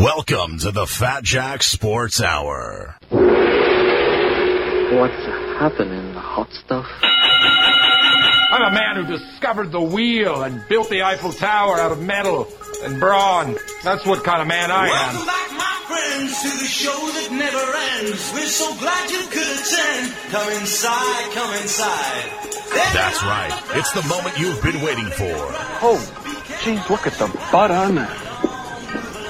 Welcome to the Fat Jack Sports Hour. What's happening, the hot stuff? I'm a man who discovered the wheel and built the Eiffel Tower out of metal and brawn. That's what kind of man I am. Welcome back, my friends, to the show that never ends. We're so glad you could attend. Come inside, come inside. That's right. It's the moment you've been waiting for. Oh, geez, look at the butt on that.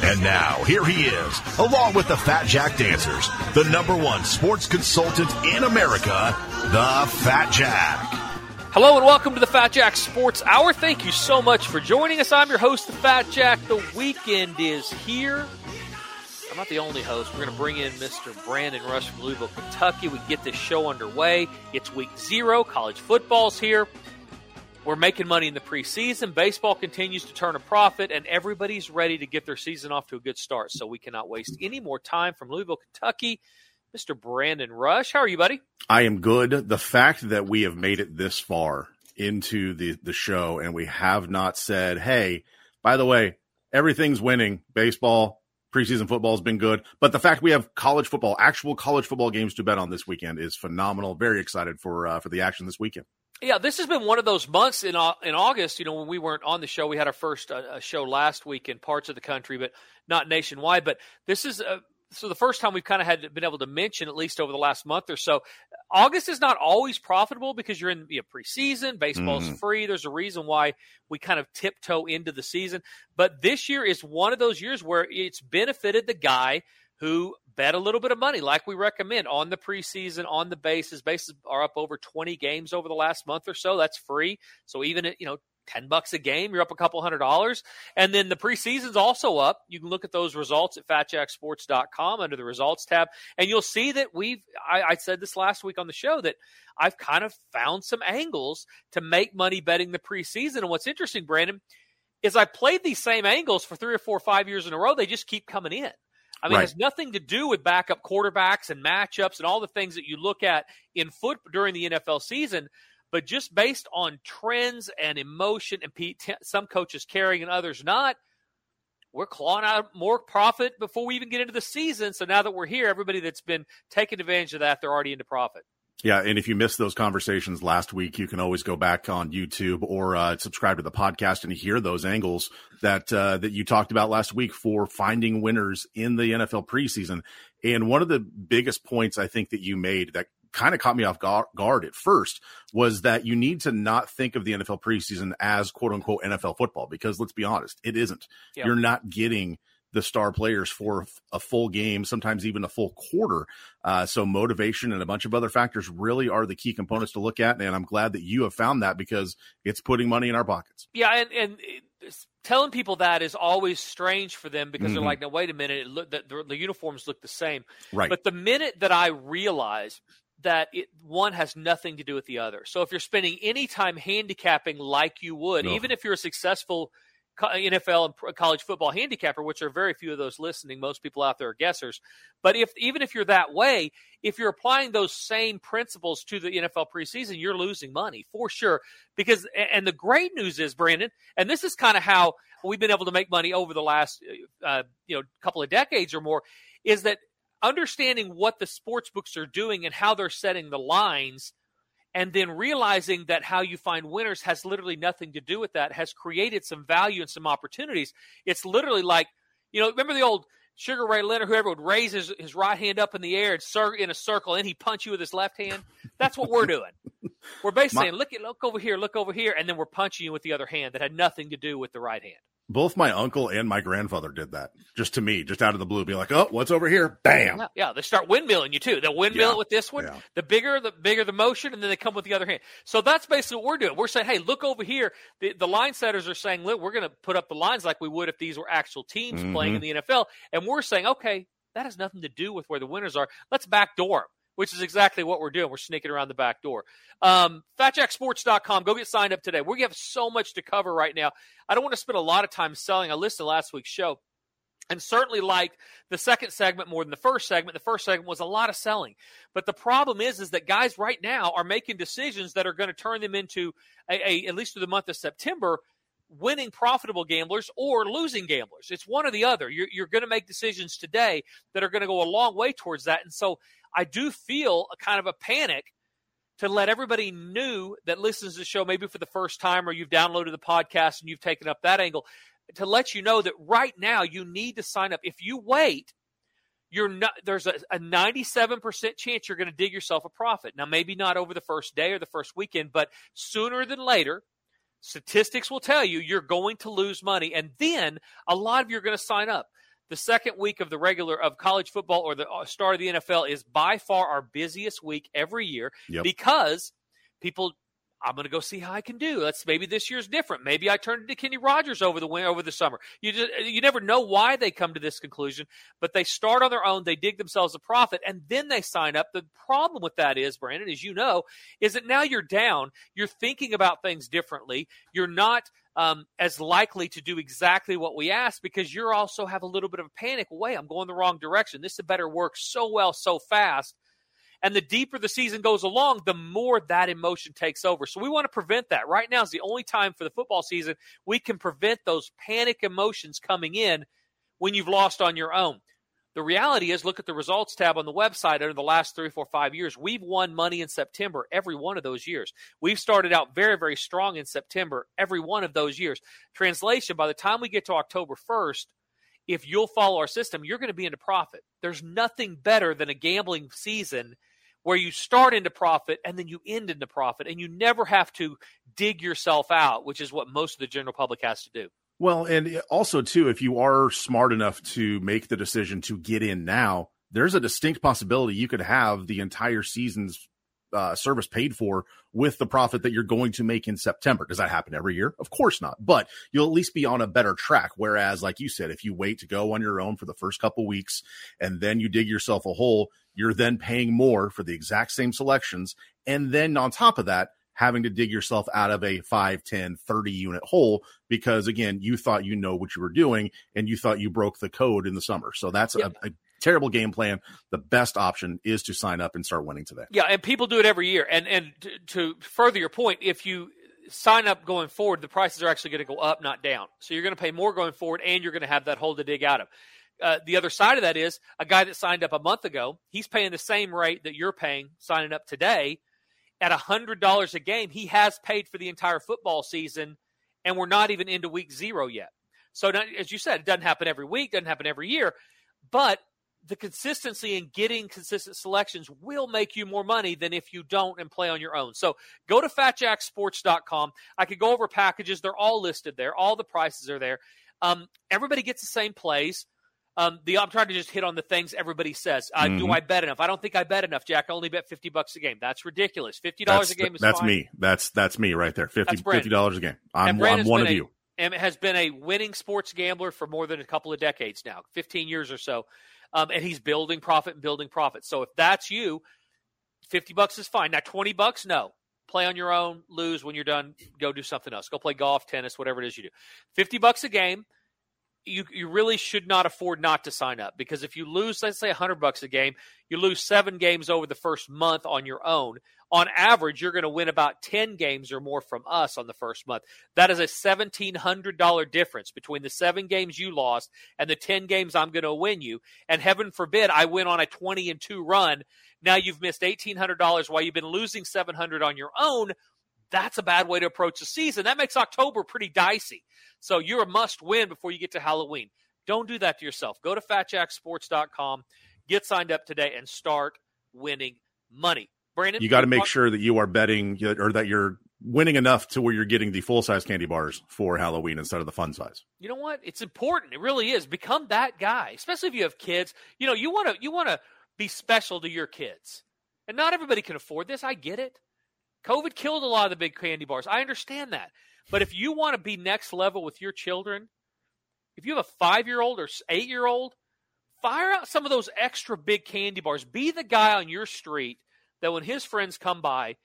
And now, here he is, along with the Fat Jack Dancers, the #1 sports consultant in America, the Fat Jack. Hello and welcome to the Fat Jack Sports Hour. Thank you so much for joining us. I'm your host, the Fat Jack. The weekend is here. I'm not the only host. We're going to bring in Mr. Brandon Rush from Louisville, Kentucky. We get this show underway. It's week 0. College football's here. We're making money in the preseason. Baseball continues to turn a profit, and everybody's ready to get their season off to a good start. So we cannot waste any more time. From Louisville, Kentucky, Mr. Brandon Rush. How are you, buddy? I am good. The fact that we have made it this far into the show and we have not said, hey, by the way, everything's winning. Baseball, preseason football has been good. But the fact we have college football, actual college football games to bet on this weekend is phenomenal. Very excited for the action this weekend. Yeah, this has been one of those months in August, when we weren't on the show. We had our first show last week in parts of the country, but not nationwide. But this is the first time we've kind of had been able to mention, at least over the last month or so, August is not always profitable because you're in preseason, baseball's free. There's a reason why we kind of tiptoe into the season. But this year is one of those years where it's benefited the guy who bet a little bit of money, like we recommend, on the preseason, on the bases. Bases are up over 20 games over the last month or so. That's free. So even at, $10 a game, you're up a couple $100s. And then the preseason's also up. You can look at those results at FatJackSports.com under the results tab. And you'll see that I said this last week on the show, that I've kind of found some angles to make money betting the preseason. And what's interesting, Brandon, is I played these same angles for 3 or 4 or 5 years in a row. They just keep coming in. It has nothing to do with backup quarterbacks and matchups and all the things that you look at in foot during the NFL season, but just based on trends and emotion and some coaches carrying and others not, we're clawing out more profit before we even get into the season. So now that we're here, everybody that's been taking advantage of that, they're already into profit. Yeah, and if you missed those conversations last week, you can always go back on YouTube or subscribe to the podcast and hear those angles that you talked about last week for finding winners in the NFL preseason. And one of the biggest points I think that you made that kind of caught me off guard at first was that you need to not think of the NFL preseason as quote-unquote NFL football, because let's be honest, it isn't. Yep. You're not getting the star players for a full game, sometimes even a full quarter. So motivation and a bunch of other factors really are the key components to look at. And I'm glad that you have found that, because it's putting money in our pockets. Yeah. And telling people that is always strange for them, because they're like, no, wait a minute. The uniforms look the same. Right. But the minute that I realize that one has nothing to do with the other. So if you're spending any time handicapping like you would, even if you're a successful NFL and college football handicapper, which are very few of those listening. Most people out there are guessers. But even if you're that way, if you're applying those same principles to the NFL preseason, you're losing money for sure. Because, and the great news is, Brandon, and this is kind of how we've been able to make money over the last couple of decades or more, is that understanding what the sports books are doing and how they're setting the lines, and then realizing that how you find winners has literally nothing to do with that, has created some value and some opportunities. It's literally like, remember the old Sugar Ray Leonard, whoever would raise his right hand up in the air and in a circle, and he'd punch you with his left hand? That's what we're doing. We're basically saying, look over here, and then we're punching you with the other hand that had nothing to do with the right hand. Both my uncle and my grandfather did that, just to me, just out of the blue. Be like, oh, what's over here? Bam. Yeah, they start windmilling you too. They'll windmill it with this one. Yeah. The bigger the motion, and then they come with the other hand. So that's basically what we're doing. We're saying, hey, look over here. The line setters are saying, look, we're going to put up the lines like we would if these were actual teams playing in the NFL. And we're saying, okay, that has nothing to do with where the winners are. Let's backdoor them. which is exactly what we're doing. We're sneaking around the back door. FatJackSports.com. Go get signed up today. We have so much to cover right now. I don't want to spend a lot of time selling. I listened to last week's show and certainly liked the second segment more than the first segment. The first segment was a lot of selling. But the problem is that guys right now are making decisions that are going to turn them into, at least through the month of September, winning profitable gamblers or losing gamblers. It's one or the other. You're going to make decisions today that are going to go a long way towards that. And so I do feel a kind of a panic to let everybody new that listens to the show, maybe for the first time, or you've downloaded the podcast and you've taken up that angle, to let you know that right now you need to sign up. If you wait, you're not, there's a 97% chance you're going to dig yourself a profit. Now, maybe not over the first day or the first weekend, but sooner than later, statistics will tell you you're going to lose money, and then a lot of you are going to sign up. The second week of the regular of college football or the start of the NFL is by far our busiest week every year. Yep. Because people, I'm going to go see how I can do. That's maybe this year's different. Maybe I turned to Kenny Rogers over the summer. You never know why they come to this conclusion, but they start on their own. They dig themselves a profit, and then they sign up. The problem with that is, Brandon, as you know, is that now you're down. You're thinking about things differently. You're not as likely to do exactly what we ask because you also have a little bit of a panic. Wait, I'm going the wrong direction. This had better work so well, so fast. And the deeper the season goes along, the more that emotion takes over. So we want to prevent that. Right now is the only time for the football season we can prevent those panic emotions coming in when you've lost on your own. The reality is, look at the results tab on the website under the last 3, 4, 5 years. We've won money in September every one of those years. We've started out very, very strong in September every one of those years. Translation, by the time we get to October 1st, if you'll follow our system, you're going to be into profit. There's nothing better than a gambling season where you start into profit and then you end into profit, and you never have to dig yourself out, which is what most of the general public has to do. Well, and also, too, if you are smart enough to make the decision to get in now, there's a distinct possibility you could have the entire season's service paid for with the profit that you're going to make in September. Does that happen every year? Of course not, but you'll at least be on a better track. Whereas, like you said, if you wait to go on your own for the first couple weeks and then you dig yourself a hole, you're then paying more for the exact same selections. And then on top of that, having to dig yourself out of a 5, 10, 30 unit hole because, again, you thought you know what you were doing and you thought you broke the code in the summer. So that's a terrible game plan. The best option is to sign up and start winning today. Yeah, and people do it every year. And to further your point, if you sign up going forward, the prices are actually going to go up, not down. So you're going to pay more going forward, and you're going to have that hole to dig out of. The other side of that is a guy that signed up a month ago, he's paying the same rate that you're paying signing up today at $100 a game. He has paid for the entire football season, and we're not even into week 0 yet. So as you said, it doesn't happen every week, doesn't happen every year, but the consistency in getting consistent selections will make you more money than if you don't and play on your own. So go to FatJackSports.com. I could go over packages. They're all listed there. All the prices are there. Everybody gets the same plays. I'm trying to just hit on the things everybody says. Do I bet enough? I don't think I bet enough, Jack. I only bet $50 a game. That's ridiculous. $50 a game is that's fine. Me. That's me right there. $50 a game. I'm one of you. And it has been a winning sports gambler for more than a couple of decades now, 15 years or so. And he's building profit and building profit. So if that's you, $50 is fine. Now, $20, no. Play on your own, lose. When you're done, go do something else. Go play golf, tennis, whatever it is you do. $50 a game, you really should not afford not to sign up, because if you lose, let's say $100 a game, you lose 7 games over the first month on your own. On average, you're going to win about 10 games or more from us on the first month. That is a $1,700 difference between the 7 games you lost and the 10 games I'm going to win you. And heaven forbid I went on a 20-2 run. Now you've missed $1,800 while you've been losing $700 on your own. That's a bad way to approach the season. That makes October pretty dicey. So you're a must-win before you get to Halloween. Don't do that to yourself. Go to FatJackSports.com, get signed up today, and start winning money. Brandon, you got to make sure that you are betting or that you're winning enough to where you're getting the full-size candy bars for Halloween instead of the fun size. You know what? It's important. It really is. Become that guy, especially if you have kids. You know, you want to be special to your kids. And not everybody can afford this. I get it. COVID killed a lot of the big candy bars. I understand that. But if you want to be next level with your children, if you have a 5-year-old or 8-year-old, Fire out some of those extra big candy bars. Be the guy on your street that when his friends come by,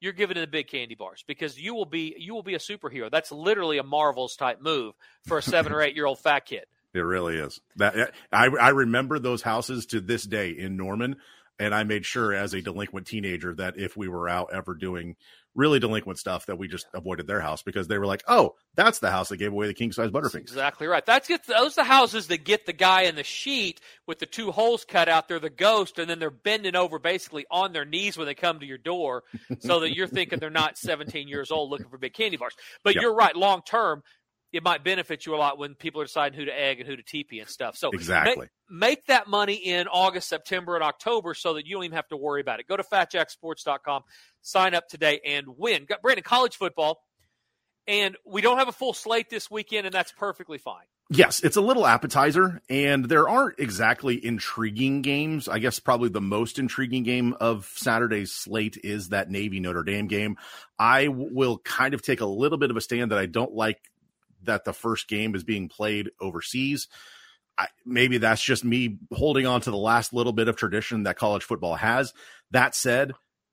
you're giving them the big candy bars, because you will be a superhero. That's literally a Marvel's type move for a 7 or 8 year old fat kid. It really is. That I remember those houses to this day in Norman, and I made sure as a delinquent teenager that if we were out ever doing really delinquent stuff, that we just avoided their house, because they were like, oh, that's the house that gave away the king-size Butterfingers. That's exactly right. Those are the houses that get the guy in the sheet with the two holes cut out. They're the ghost, and then they're bending over basically on their knees when they come to your door so that you're thinking they're not 17 years old looking for big candy bars. But Yep. You're right, long-term, it might benefit you a lot when people are deciding who to egg and who to teepee and stuff. So exactly. Make that money in August, September, and October so that you don't even have to worry about it. Go to FatJackSports.com, sign up today, and win. Got Brandon, college football, and we don't have a full slate this weekend, and that's perfectly fine. Yes, it's a little appetizer, and there aren't exactly intriguing games. I guess probably the most intriguing game of Saturday's slate is that Navy-Notre Dame game. I will kind of take a little bit of a stand that I don't like that the first game is being played overseas. Maybe that's just me holding on to the last little bit of tradition that college football has. That said,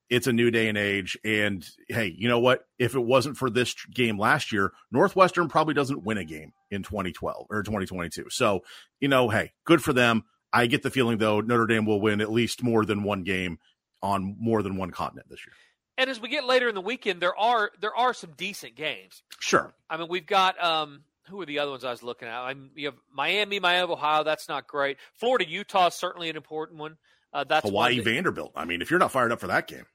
it's a new day and age. And hey, you know what? If it wasn't for this game last year, Northwestern probably doesn't win a game in 2012 or 2022. So, you know, hey, good for them. I get the feeling, though, Notre Dame will win at least more than one game on more than one continent this year. And as we get later in the weekend, there are some decent games. Sure. I mean, we've got who are the other ones I was looking at? You have Miami, Ohio. That's not great. Florida, Utah is certainly an important one. That's Hawaii, Vanderbilt. I mean, if you're not fired up for that game.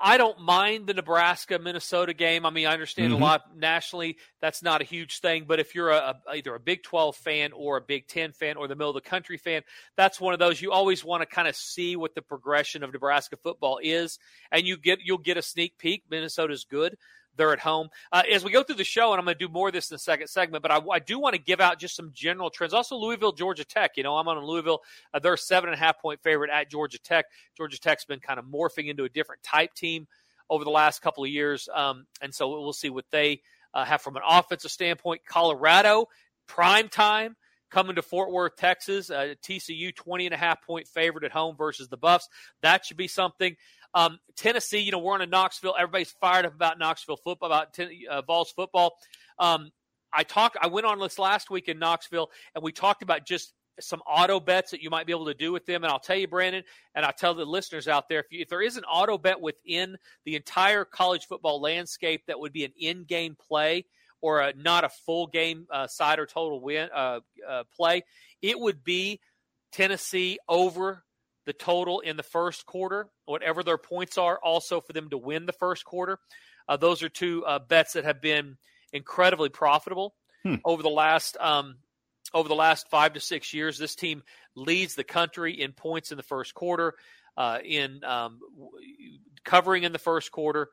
I don't mind the Nebraska-Minnesota game. I mean, I understand a lot nationally. That's not a huge thing. But if you're either a Big 12 fan or a Big 10 fan or the middle of the country fan, that's one of those. You always want to kind of see what the progression of Nebraska football is. And you'll get a sneak peek. Minnesota's good. They're at home. As we go through the show, and I'm going to do more of this in the second segment, but I do want to give out just some general trends. Also, Louisville, Georgia Tech. You know, I'm on Louisville. They're a 7.5-point favorite at Georgia Tech. Georgia Tech's been kind of morphing into a different type team over the last couple of years, and so we'll see what they have from an offensive standpoint. Colorado, prime time, coming to Fort Worth, Texas. TCU, 20.5-point favorite at home versus the Buffs. That should be something. Tennessee, you know, we're on a Knoxville. Everybody's fired up about Knoxville football, about Vols football. I went on this last week in Knoxville, and we talked about just some auto bets that you might be able to do with them. And I'll tell you, Brandon, and I'll tell the listeners out there, if there is an auto bet within the entire college football landscape that would be an in-game play or not a full game side or total win play, it would be Tennessee over the total in the first quarter, whatever their points are, also for them to win the first quarter. Those are two bets that have been incredibly profitable over the last 5 to 6 years. This team leads the country in points in the first quarter, in covering in the first quarter.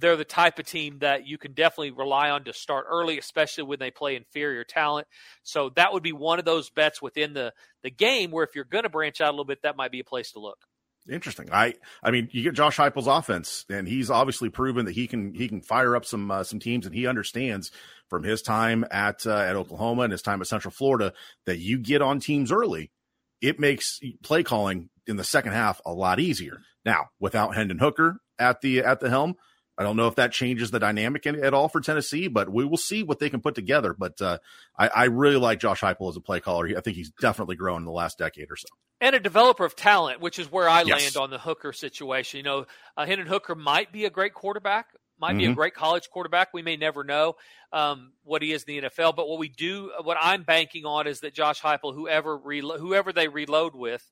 They're the type of team that you can definitely rely on to start early, especially when they play inferior talent. So that would be one of those bets within the game where if you're going to branch out a little bit, that might be a place to look. Interesting. I mean, you get Josh Heupel's offense, and he's obviously proven that he can fire up some teams, and he understands from his time at Oklahoma and his time at Central Florida that you get on teams early. It makes play calling in the second half a lot easier. Now, without Hendon Hooker at the helm, I don't know if that changes the dynamic at all for Tennessee, but we will see what they can put together. But I really like Josh Heupel as a play caller. I think he's definitely grown in the last decade or so. And a developer of talent, which is where I land on the Hooker situation. You know, Hendon Hooker might be a great quarterback, might be a great college quarterback. We may never know what he is in the NFL. But what I'm banking on is that Josh Heupel, whoever they reload with,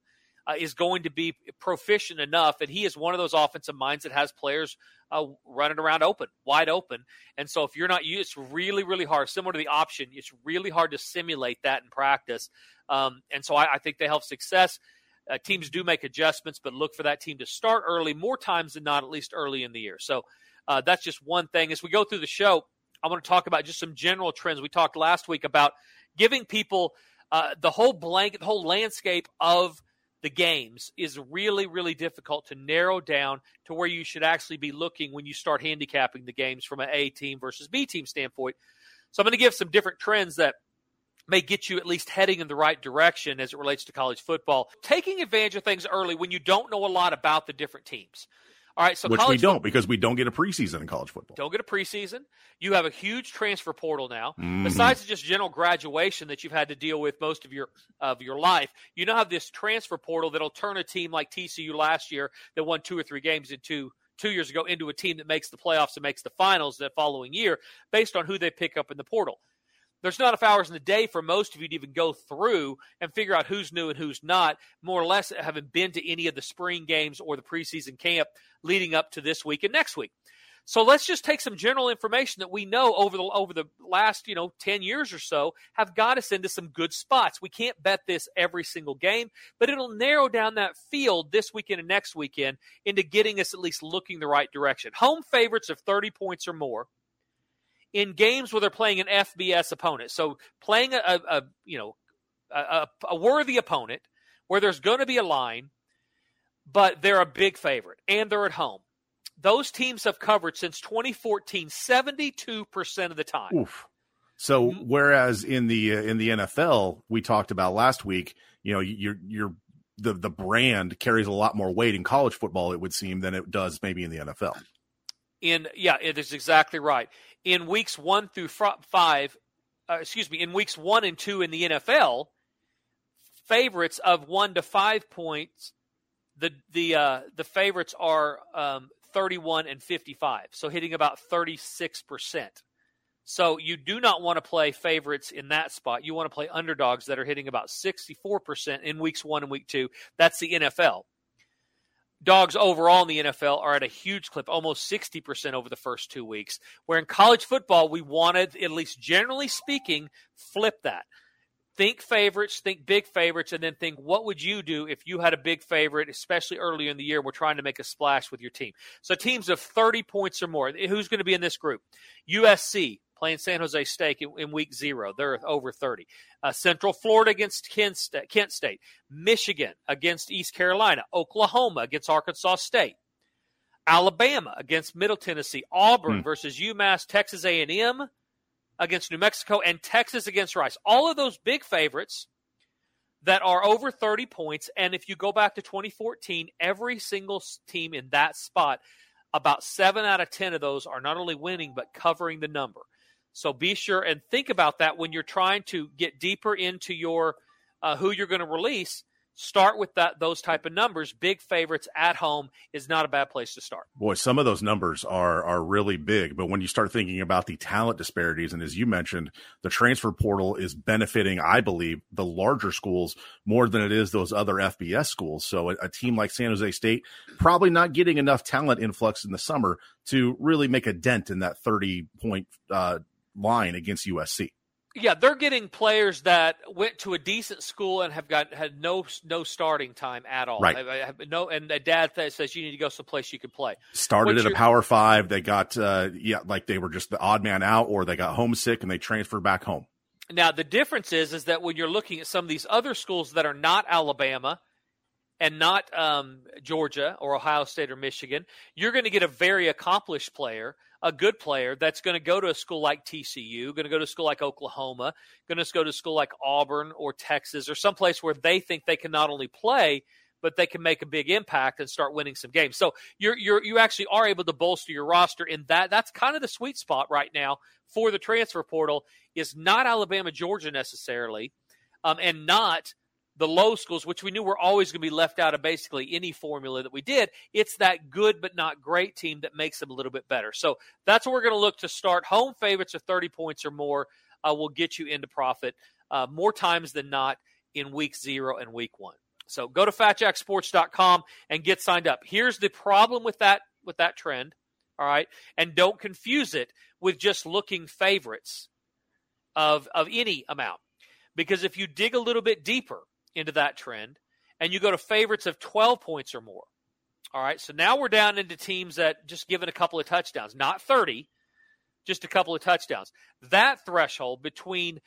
is going to be proficient enough, and he is one of those offensive minds that has players running around open, wide open. And so if you're not used, it's really, really hard. Similar to the option, it's really hard to simulate that in practice. And so I think they have success. Teams do make adjustments, but look for that team to start early, more times than not, at least early in the year. So that's just one thing. As we go through the show, I want to talk about just some general trends. We talked last week about giving people the whole landscape of the games is really, really difficult to narrow down to where you should actually be looking when you start handicapping the games from an A team versus B team standpoint. So I'm going to give some different trends that may get you at least heading in the right direction as it relates to college football. Taking advantage of things early when you don't know a lot about the different teams. All right, so because we don't get a preseason in college football. Don't get a preseason. You have a huge transfer portal now. Mm-hmm. Besides just general graduation that you've had to deal with most of your life, you now have this transfer portal that'll turn a team like TCU last year that won 2 or 3 games in two years ago into a team that makes the playoffs and makes the finals that following year based on who they pick up in the portal. There's not enough hours in the day for most of you to even go through and figure out who's new and who's not, more or less having been to any of the spring games or the preseason camp leading up to this week and next week. So let's just take some general information that we know over the last 10 years or so have got us into some good spots. We can't bet this every single game, but it'll narrow down that field this weekend and next weekend into getting us at least looking the right direction. Home favorites of 30 points or more in games where they're playing an FBS opponent. So playing a worthy opponent where there's going to be a line, but they're a big favorite and they're at home. Those teams have covered since 2014, 72% of the time. Oof. So whereas in the NFL we talked about last week, the brand carries a lot more weight in college football, it would seem, than it does maybe in the NFL. It is exactly right. In weeks 1 and 2 in the NFL, favorites of 1 to 5 points, the favorites are 31 and 55, so hitting about 36%. So you do not want to play favorites in that spot. You want to play underdogs that are hitting about 64% in weeks 1 and week 2. That's the NFL. Dogs overall in the NFL are at a huge clip, almost 60% over the first 2 weeks, where in college football, we wanted, at least generally speaking, flip that. Think favorites, think big favorites, and then think what would you do if you had a big favorite, especially earlier in the year, we're trying to make a splash with your team. So teams of 30 points or more, who's going to be in this group? USC playing San Jose State in week 0. They're over 30. Central Florida against Kent State. Michigan against East Carolina. Oklahoma against Arkansas State. Alabama against Middle Tennessee. Auburn versus UMass. Texas A&M against New Mexico. And Texas against Rice. All of those big favorites that are over 30 points. And if you go back to 2014, every single team in that spot, about 7 out of 10 of those are not only winning but covering the number. So be sure and think about that when you're trying to get deeper into your who you're going to release. Start with those type of numbers. Big favorites at home is not a bad place to start. Boy, some of those numbers are really big. But when you start thinking about the talent disparities, and as you mentioned, the transfer portal is benefiting, I believe, the larger schools more than it is those other FBS schools. So a team like San Jose State probably not getting enough talent influx in the summer to really make a dent in that 30-point line against USC. Yeah, they're getting players that went to a decent school and had no starting time at all. Right. And a dad says you need to go someplace you can play. Started at a Power 5. They got they were just the odd man out, or they got homesick and they transferred back home. Now the difference is that when you're looking at some of these other schools that are not Alabama and not Georgia or Ohio State or Michigan, you're going to get a very accomplished player. A good player that's going to go to a school like TCU, going to go to a school like Oklahoma, going to go to a school like Auburn or Texas or someplace where they think they can not only play, but they can make a big impact and start winning some games. So you actually are able to bolster your roster in that. That's kind of the sweet spot right now for the transfer portal is not Alabama, Georgia necessarily, and not the low schools, which we knew were always going to be left out of basically any formula that we did. It's that good but not great team that makes them a little bit better. So that's what we're going to look to start. Home favorites of 30 points or more will get you into profit more times than not in week 0 and week 1. So go to FatJackSports.com and get signed up. Here's the problem with that trend, all right? And don't confuse it with just looking favorites of any amount, because if you dig a little bit deeper into that trend, and you go to favorites of 12 points or more. All right, so now we're down into teams that just given a couple of touchdowns, not 30, just a couple of touchdowns. That threshold between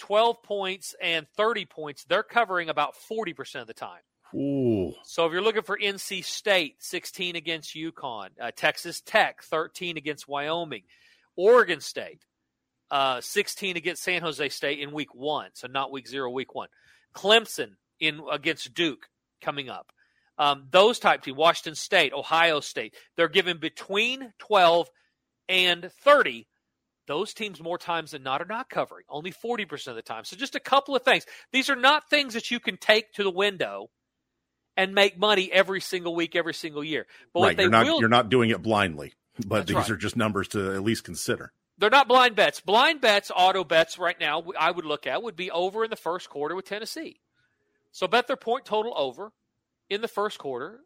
12 points and 30 points, they're covering about 40% of the time. Ooh. So if you're looking for NC State, 16 against UConn, Texas Tech, 13 against Wyoming, Oregon State, 16 against San Jose State in week one, so not week zero, week one. Clemson against Duke coming up. Those type teams, Washington State, Ohio State, they're given between 12 and 30. Those teams more times than not are not covering, only 40% of the time. So just a couple of things. These are not things that you can take to the window and make money every single week, every single year. But right, you're not doing it blindly, but these right. are just numbers to at least consider. They're not blind bets. Blind bets, auto bets right now I would look at would be over in the first quarter with Tennessee. So bet their point total over in the first quarter.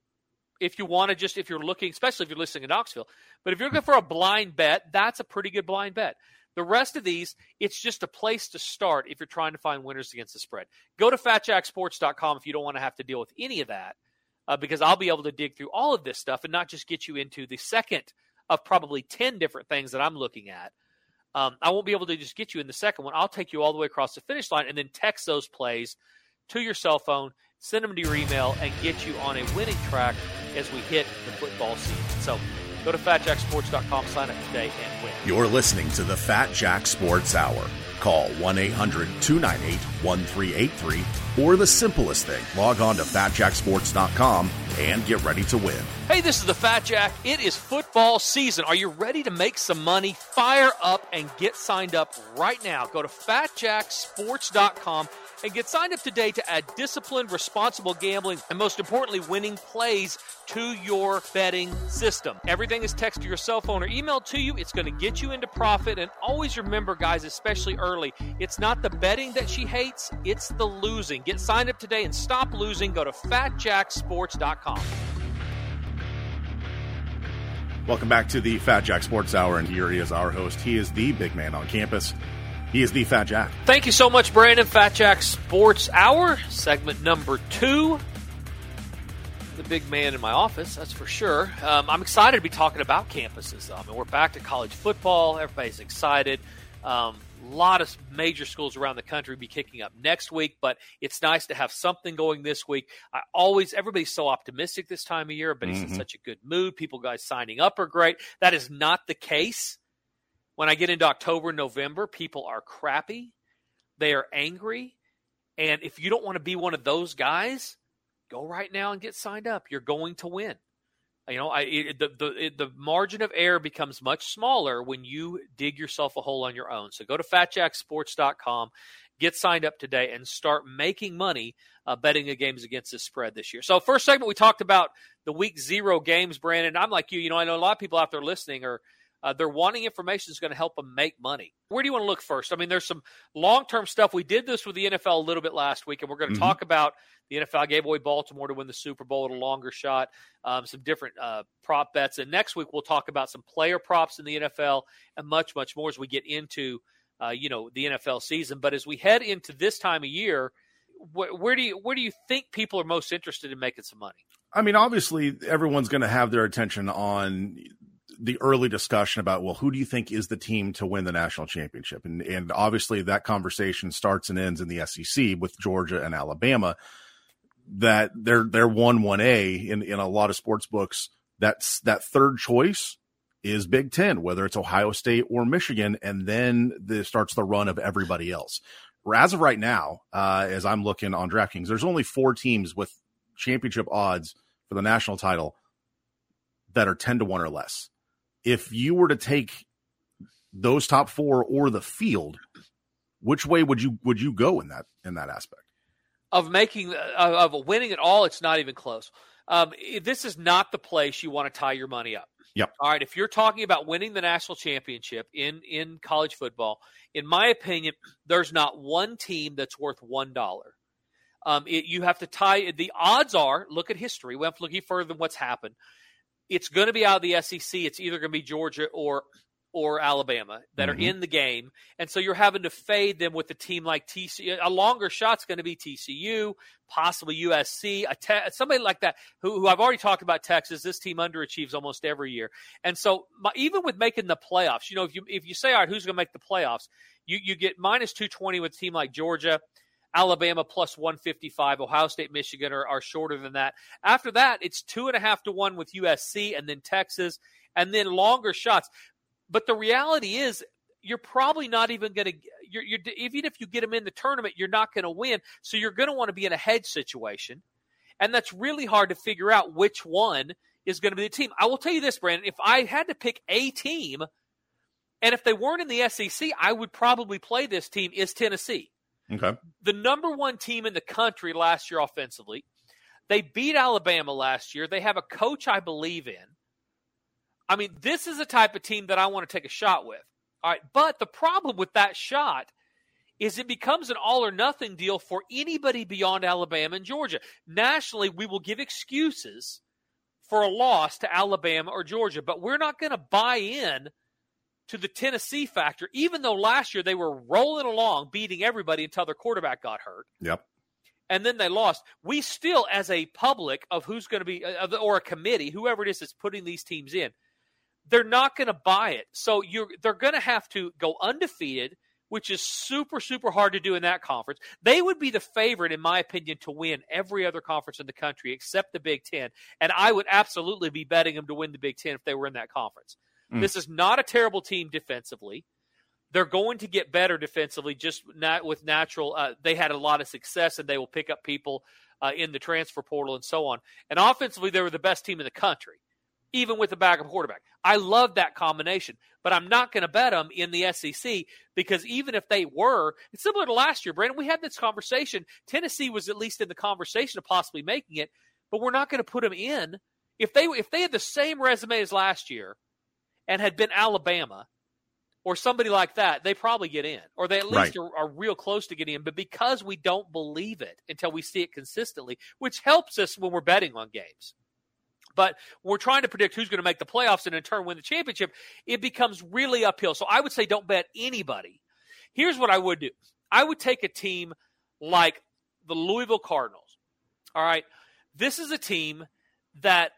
If you want to just, if you're looking, especially if you're listening in Knoxville, but if you're looking for a blind bet, that's a pretty good blind bet. The rest of these, it's just a place to start if you're trying to find winners against the spread. Go to FatJackSports.com if you don't want to have to deal with any of that, because I'll be able to dig through all of this stuff and not just get you into the second of probably 10 different things that I'm looking at. I won't be able to just get you in the second one. I'll take you all the way across the finish line and then text those plays to your cell phone, send them to your email, and get you on a winning track as we hit the football season. So go to FatJackSports.com, sign up today, and win. You're listening to the Fat Jack Sports Hour. Call 1-800-298-1383, or the simplest thing, log on to FatJackSports.com and get ready to win. Hey, this is the Fat Jack. It is football season. Are you ready to make some money? Fire up and get signed up right now. Go to FatJackSports.com and get signed up today to add disciplined, responsible gambling, and most importantly, winning plays to your betting system. Everything is texted to your cell phone or emailed to you. It's going to get you into profit. And always remember, guys, especially early, it's not the betting that she hates, it's the losing. Get signed up today and stop losing. Go to FatJackSports.com. Welcome back to the Fat Jack Sports Hour, and here he is, our host. He is the big man on campus. He is the Fat Jack. Thank you so much, Brandon. Fat Jack Sports Hour, segment number 2. The big man in my office, that's for sure. I'm excited to be talking about campuses. I mean, we're back to college football. Everybody's excited. A lot of major schools around the country will be kicking up next week, but it's nice to have something going this week. Everybody's so optimistic this time of year. Everybody's in such a good mood. People, guys signing up are great. That is not the case. When I get into October, November, people are crappy. They are angry. And if you don't want to be one of those guys, go right now and get signed up. You're going to win. You know, the margin of error becomes much smaller when you dig yourself a hole on your own. So go to FatJackSports.com, get signed up today, and start making money betting the games against this spread this year. So first segment, we talked about the week zero games, Brandon. I'm like you. You know, I know a lot of people out there listening are they're wanting information that's going to help them make money. Where do you want to look first? I mean, there's some long-term stuff. We did this with the NFL a little bit last week, and we're going to talk about the NFL gave away Baltimore to win the Super Bowl at a longer shot, some different prop bets. And next week we'll talk about some player props in the NFL and much, much more as we get into the NFL season. But as we head into this time of year, where do you think people are most interested in making some money? I mean, obviously everyone's going to have their attention on – the early discussion about, well, who do you think is the team to win the national championship? And obviously that conversation starts and ends in the SEC with Georgia and Alabama, that they're 1A in a lot of sports books. That's that third choice is Big Ten, whether it's Ohio State or Michigan. And then this starts the run of everybody else. As of right now, as I'm looking on DraftKings, there's only 4 teams with championship odds for the national title that are 10-1 or less. If you were to take those top 4 or the field, which way would you go in that aspect of making of winning at all? It's not even close. This is not the place you want to tie your money up. Yep. All right. If you're talking about winning the national championship in college football, in my opinion, there's not one team that's worth $1. You have to tie the odds are. Look at history. We have to look further than what's happened. It's going to be out of the SEC. It's either going to be Georgia or Alabama that are in the game. And so you're having to fade them with a team like TCU. A longer shot's going to be TCU, possibly USC, somebody like that, who I've already talked about Texas. This team underachieves almost every year. And so even with making the playoffs, you know, if you say, all right, who's going to make the playoffs, you get minus 220 with a team like Georgia. Alabama plus 155, Ohio State, Michigan are shorter than that. After that, it's 2.5 to 1 with USC and then Texas and then longer shots. But the reality is you're probably not even going to – even if you get them in the tournament, you're not going to win. So you're going to want to be in a hedge situation. And that's really hard to figure out which one is going to be the team. I will tell you this, Brandon. If I had to pick a team, and if they weren't in the SEC, I would probably play this team, is Tennessee. Okay. The number one team in the country last year offensively. They beat Alabama last year. They have a coach I believe in. I mean, this is the type of team that I want to take a shot with. All right, but the problem with that shot is it becomes an all-or-nothing deal for anybody beyond Alabama and Georgia. Nationally, we will give excuses for a loss to Alabama or Georgia, but we're not going to buy in to the Tennessee factor, even though last year they were rolling along, beating everybody until their quarterback got hurt. Yep. And then they lost. We still, as a public of who's going to be, or a committee, whoever it is that's putting these teams in, they're not going to buy it. So they're going to have to go undefeated, which is super, super hard to do in that conference. They would be the favorite, in my opinion, to win every other conference in the country except the Big Ten. And I would absolutely be betting them to win the Big Ten if they were in that conference. Mm. This is not a terrible team defensively. They're going to get better defensively just not with natural. They had a lot of success, and they will pick up people in the transfer portal and so on. And offensively, they were the best team in the country, even with the backup quarterback. I love that combination, but I'm not going to bet them in the SEC because even if they were, it's similar to last year, Brandon. We had this conversation. Tennessee was at least in the conversation of possibly making it, but we're not going to put them in. If they had the same resume as last year and had been Alabama or somebody like that, they probably get in, or they at least are real close to getting in. But because we don't believe it until we see it consistently, which helps us when we're betting on games. But we're trying to predict who's going to make the playoffs and in turn win the championship. It becomes really uphill. So I would say don't bet anybody. Here's what I would do. I would take a team like the Louisville Cardinals. All right. This is a team that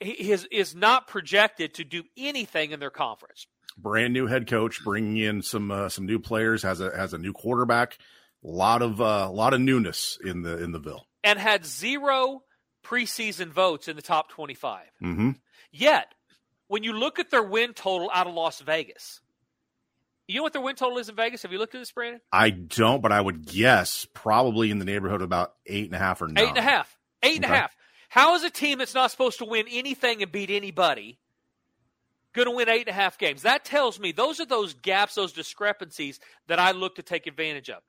is not projected to do anything in their conference. Brand new head coach, bringing in some new players, has a new quarterback, a lot of newness in the Ville, and had 0 preseason votes in the top 25. Mm-hmm. Yet, when you look at their win total out of Las Vegas, you know what their win total is in Vegas? Have you looked at this, Brandon? I don't, but I would guess probably in the neighborhood of about 8.5 or 9. 8.5. Eight and a half. How is a team that's not supposed to win anything and beat anybody going to win 8.5 games? That tells me those are those gaps, those discrepancies that I look to take advantage of.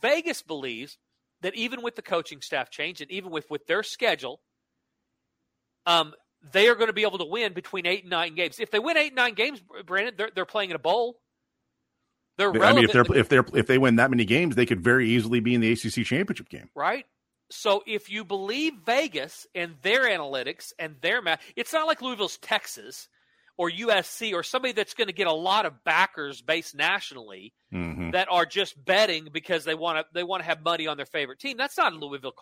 Vegas believes that even with the coaching staff change and even with their schedule, they are going to be able to win between 8 and 9 games. If they win 8 and 9 games, Brandon, they're playing in a bowl. They're relevant. I mean, if they win that many games, they could very easily be in the ACC championship game. Right. So if you believe Vegas and their analytics and their math, it's not like Louisville's Texas or USC or somebody that's going to get a lot of backers based nationally that are just betting because they want to have money on their favorite team. That's not Louisville.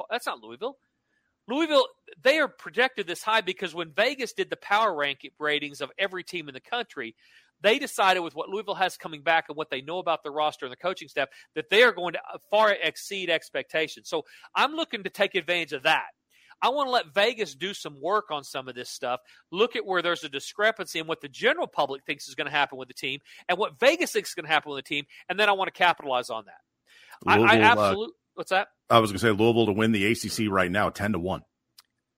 Louisville, they are projected this high because when Vegas did the power ranking ratings of every team in the country, they decided with what Louisville has coming back and what they know about their roster and the coaching staff that they are going to far exceed expectations. So I'm looking to take advantage of that. I want to let Vegas do some work on some of this stuff, look at where there's a discrepancy in what the general public thinks is going to happen with the team and what Vegas thinks is going to happen with the team, and then I want to capitalize on that. I absolutely – what's that? I was going to say Louisville to win the ACC right now, 10-1.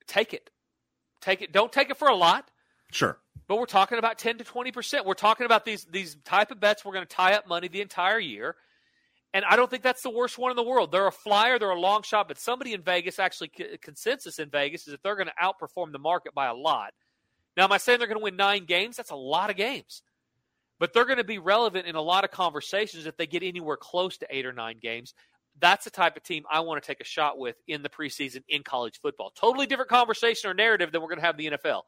Take it. Don't take it for a lot. Sure. But we're talking about 10 to 20%. We're talking about these type of bets. We're going to tie up money the entire year. And I don't think that's the worst one in the world. They're a flyer. They're a long shot. But somebody in Vegas, actually consensus in Vegas, is that they're going to outperform the market by a lot. Now, am I saying they're going to win 9 games? That's a lot of games. But they're going to be relevant in a lot of conversations if they get anywhere close to 8 or 9 games. That's the type of team I want to take a shot with in the preseason in college football. Totally different conversation or narrative than we're going to have in the NFL.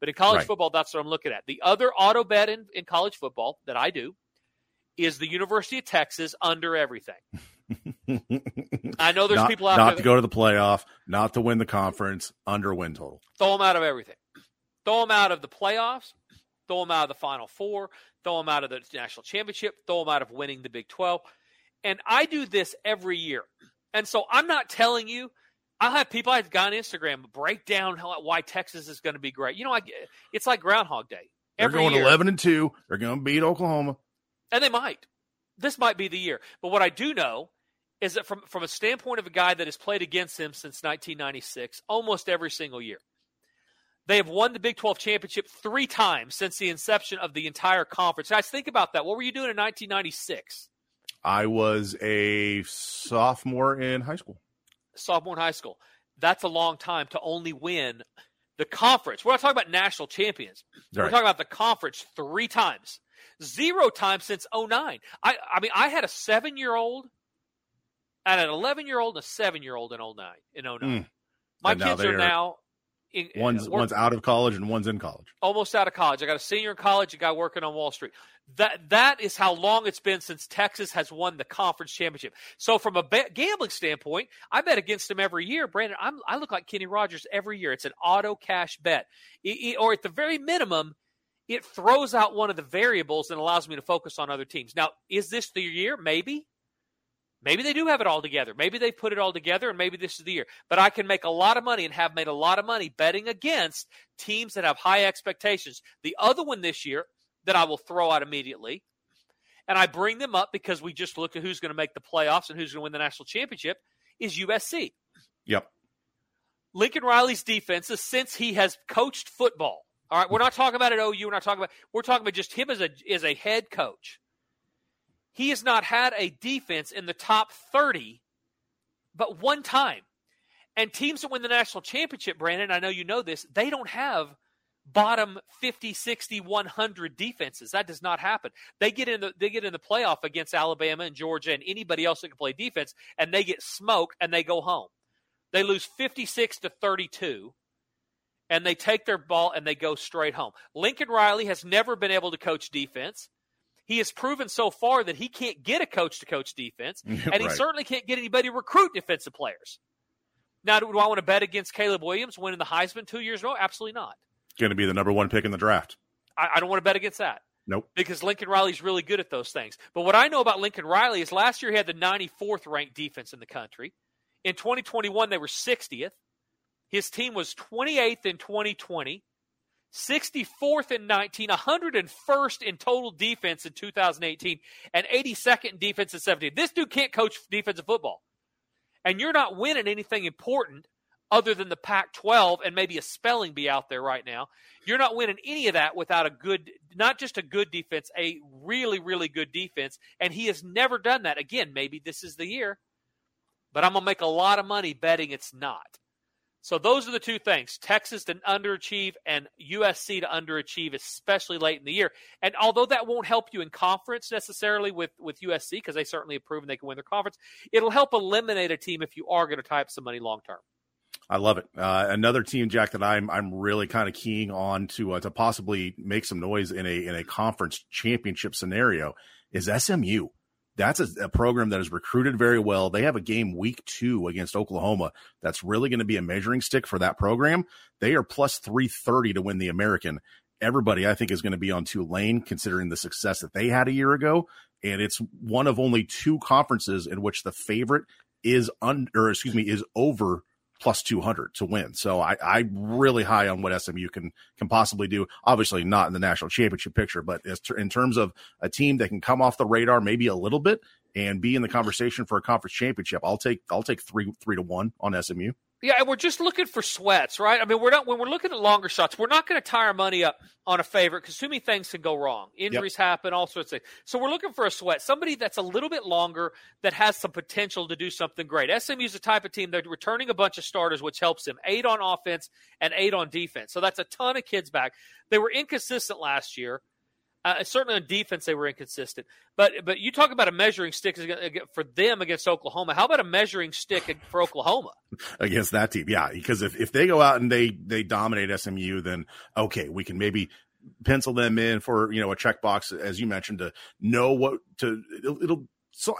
But in college football, that's what I'm looking at. The other auto bet in college football that I do is the University of Texas under everything. I know there's people out there. Not to go to the playoff, not to win the conference, under win total. Throw them out of everything. Throw them out of the playoffs. Throw them out of the Final Four. Throw them out of the national championship. Throw them out of winning the Big 12. And I do this every year. And so I'm not telling you. I'll have people I've got on Instagram break down why Texas is going to be great. You know, it's like Groundhog Day. They're going 11-2. They're going to beat Oklahoma. And they might. This might be the year. But what I do know is that from a standpoint of a guy that has played against him since 1996, almost every single year, they have won the Big 12 championship 3 times since the inception of the entire conference. Guys, think about that. What were you doing in 1996? I was a sophomore in high school. Sophomore in high school. That's a long time to only win the conference. We're not talking about national champions. Right. We're talking about the conference 3 times. 0 times since 2009. I mean, I had a 7-year-old and an 11-year-old and a 7-year-old in 2009. My kids are now... One's out of college and one's in college. Almost out of college. I got a senior in college, a guy working on Wall Street. That is how long it's been since Texas has won the conference championship. So from a gambling standpoint, I bet against him every year. Brandon, I look like Kenny Rogers every year. It's an auto cash bet. Or at the very minimum, it throws out one of the variables and allows me to focus on other teams. Now, is this the year? Maybe. Maybe they do have it all together. Maybe they put it all together, and maybe this is the year. But I can make a lot of money and have made a lot of money betting against teams that have high expectations. The other one this year that I will throw out immediately, and I bring them up because we just looked at who's going to make the playoffs and who's going to win the national championship, is USC. Yep. Lincoln Riley's defenses, since he has coached football. All right, we're not talking about at OU. We're talking about just him as a head coach. He has not had a defense in the top 30 but one time. And teams that win the national championship, Brandon, I know you know this, they don't have bottom 50, 60, 100 defenses. That does not happen. They get in the playoff against Alabama and Georgia and anybody else that can play defense, and they get smoked and they go home. They lose 56-32. And they take their ball and they go straight home. Lincoln Riley has never been able to coach defense. He has proven so far that he can't get a coach to coach defense, and right. He certainly can't get anybody to recruit defensive players. Now, do I want to bet against Caleb Williams winning the Heisman 2 years in a row? Absolutely not. Going to be the number one pick in the draft. I don't want to bet against that. Nope. Because Lincoln Riley's really good at those things. But what I know about Lincoln Riley is last year he had the 94th ranked defense in the country. In 2021, they were 60th. His team was 28th in 2020. 64th in 19, 101st in total defense in 2018, and 82nd in defense in 17. This dude can't coach defensive football. And you're not winning anything important other than the Pac-12 and maybe a spelling bee out there right now. You're not winning any of that without not just a good defense, a really, really good defense. And he has never done that. Again, maybe this is the year, but I'm going to make a lot of money betting it's not. So those are the two things, Texas to underachieve and USC to underachieve, especially late in the year. And although that won't help you in conference necessarily with USC, because they certainly have proven they can win their conference, it'll help eliminate a team if you are going to tie up some money long-term. I love it. Another team, Jack, that I'm really kind of keying on to possibly make some noise in a conference championship scenario is SMU. That's a program that is recruited very well. They have a game week 2 against Oklahoma. That's really going to be a measuring stick for that program. They are plus 330 to win the American. Everybody, I think, is going to be on Tulane considering the success that they had a year ago. And it's one of only 2 conferences in which the favorite is over plus 200 to win. So I'm really high on what SMU can possibly do. Obviously not in the national championship picture, but in terms of a team that can come off the radar maybe a little bit and be in the conversation for a conference championship, I'll take 3-1 on SMU. Yeah, and we're just looking for sweats, right? I mean, when we're looking at longer shots, we're not going to tie our money up on a favorite because too many things can go wrong. Injuries happen, all sorts of things. So we're looking for a sweat, somebody that's a little bit longer that has some potential to do something great. SMU's the type of team, they're returning a bunch of starters, which helps them, 8 on offense and 8 on defense. So that's a ton of kids back. They were inconsistent last year. Certainly on defense, they were inconsistent. But you talk about a measuring stick for them against Oklahoma. How about a measuring stick for Oklahoma? Against that team, yeah. Because if they go out and they dominate SMU, then, okay, we can maybe pencil them in for, a checkbox, as you mentioned, to know what to – it'll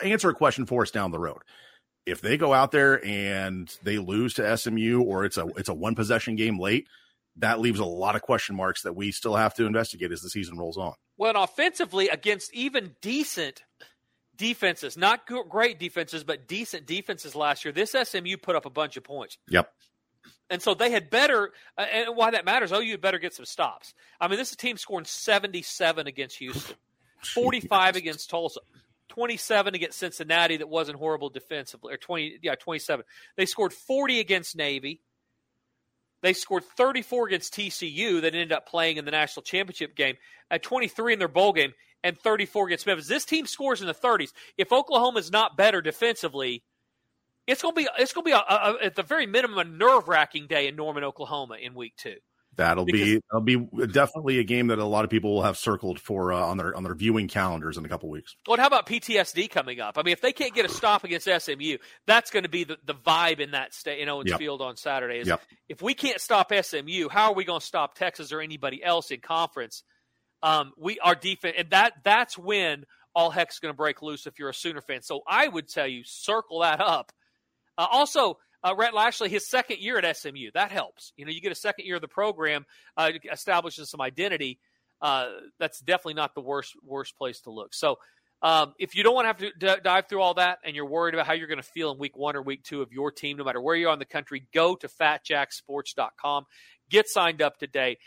answer a question for us down the road. If they go out there and they lose to SMU or it's a one-possession game late, that leaves a lot of question marks that we still have to investigate as the season rolls on. Well, and offensively, against even decent defenses, not great defenses, but decent defenses last year, this SMU put up a bunch of points. Yep. And so they had better – and why that matters, OU had better get some stops. I mean, this is a team scoring 77 against Houston. 45 against Tulsa, 27 against Cincinnati that wasn't horrible defensively, or 27. They scored 40 against Navy. They scored 34 against TCU that ended up playing in the national championship game, at 23 in their bowl game, and 34 against Memphis. This team scores in the 30s. If Oklahoma's not better defensively, it's going to be at the very minimum a nerve-wracking day in Norman, Oklahoma in week 2. That'll be definitely a game that a lot of people will have circled for on their viewing calendars in a couple weeks. Well, and how about PTSD coming up? I mean, if they can't get a stop against SMU, that's going to be the vibe in that state in Owens Field on Saturday. Is if we can't stop SMU, how are we going to stop Texas or anybody else in conference? Our defense, and that's when all heck's going to break loose if you're a Sooner fan. So I would tell you circle that up. Rhett Lashley, his second year at SMU, that helps. You know, you get a second year of the program, establishing some identity. That's definitely not the worst place to look. So if you don't want to have to dive through all that and you're worried about how you're going to feel in week 1 or week 2 of your team, no matter where you are in the country, go to FatJackSports.com. Get signed up today.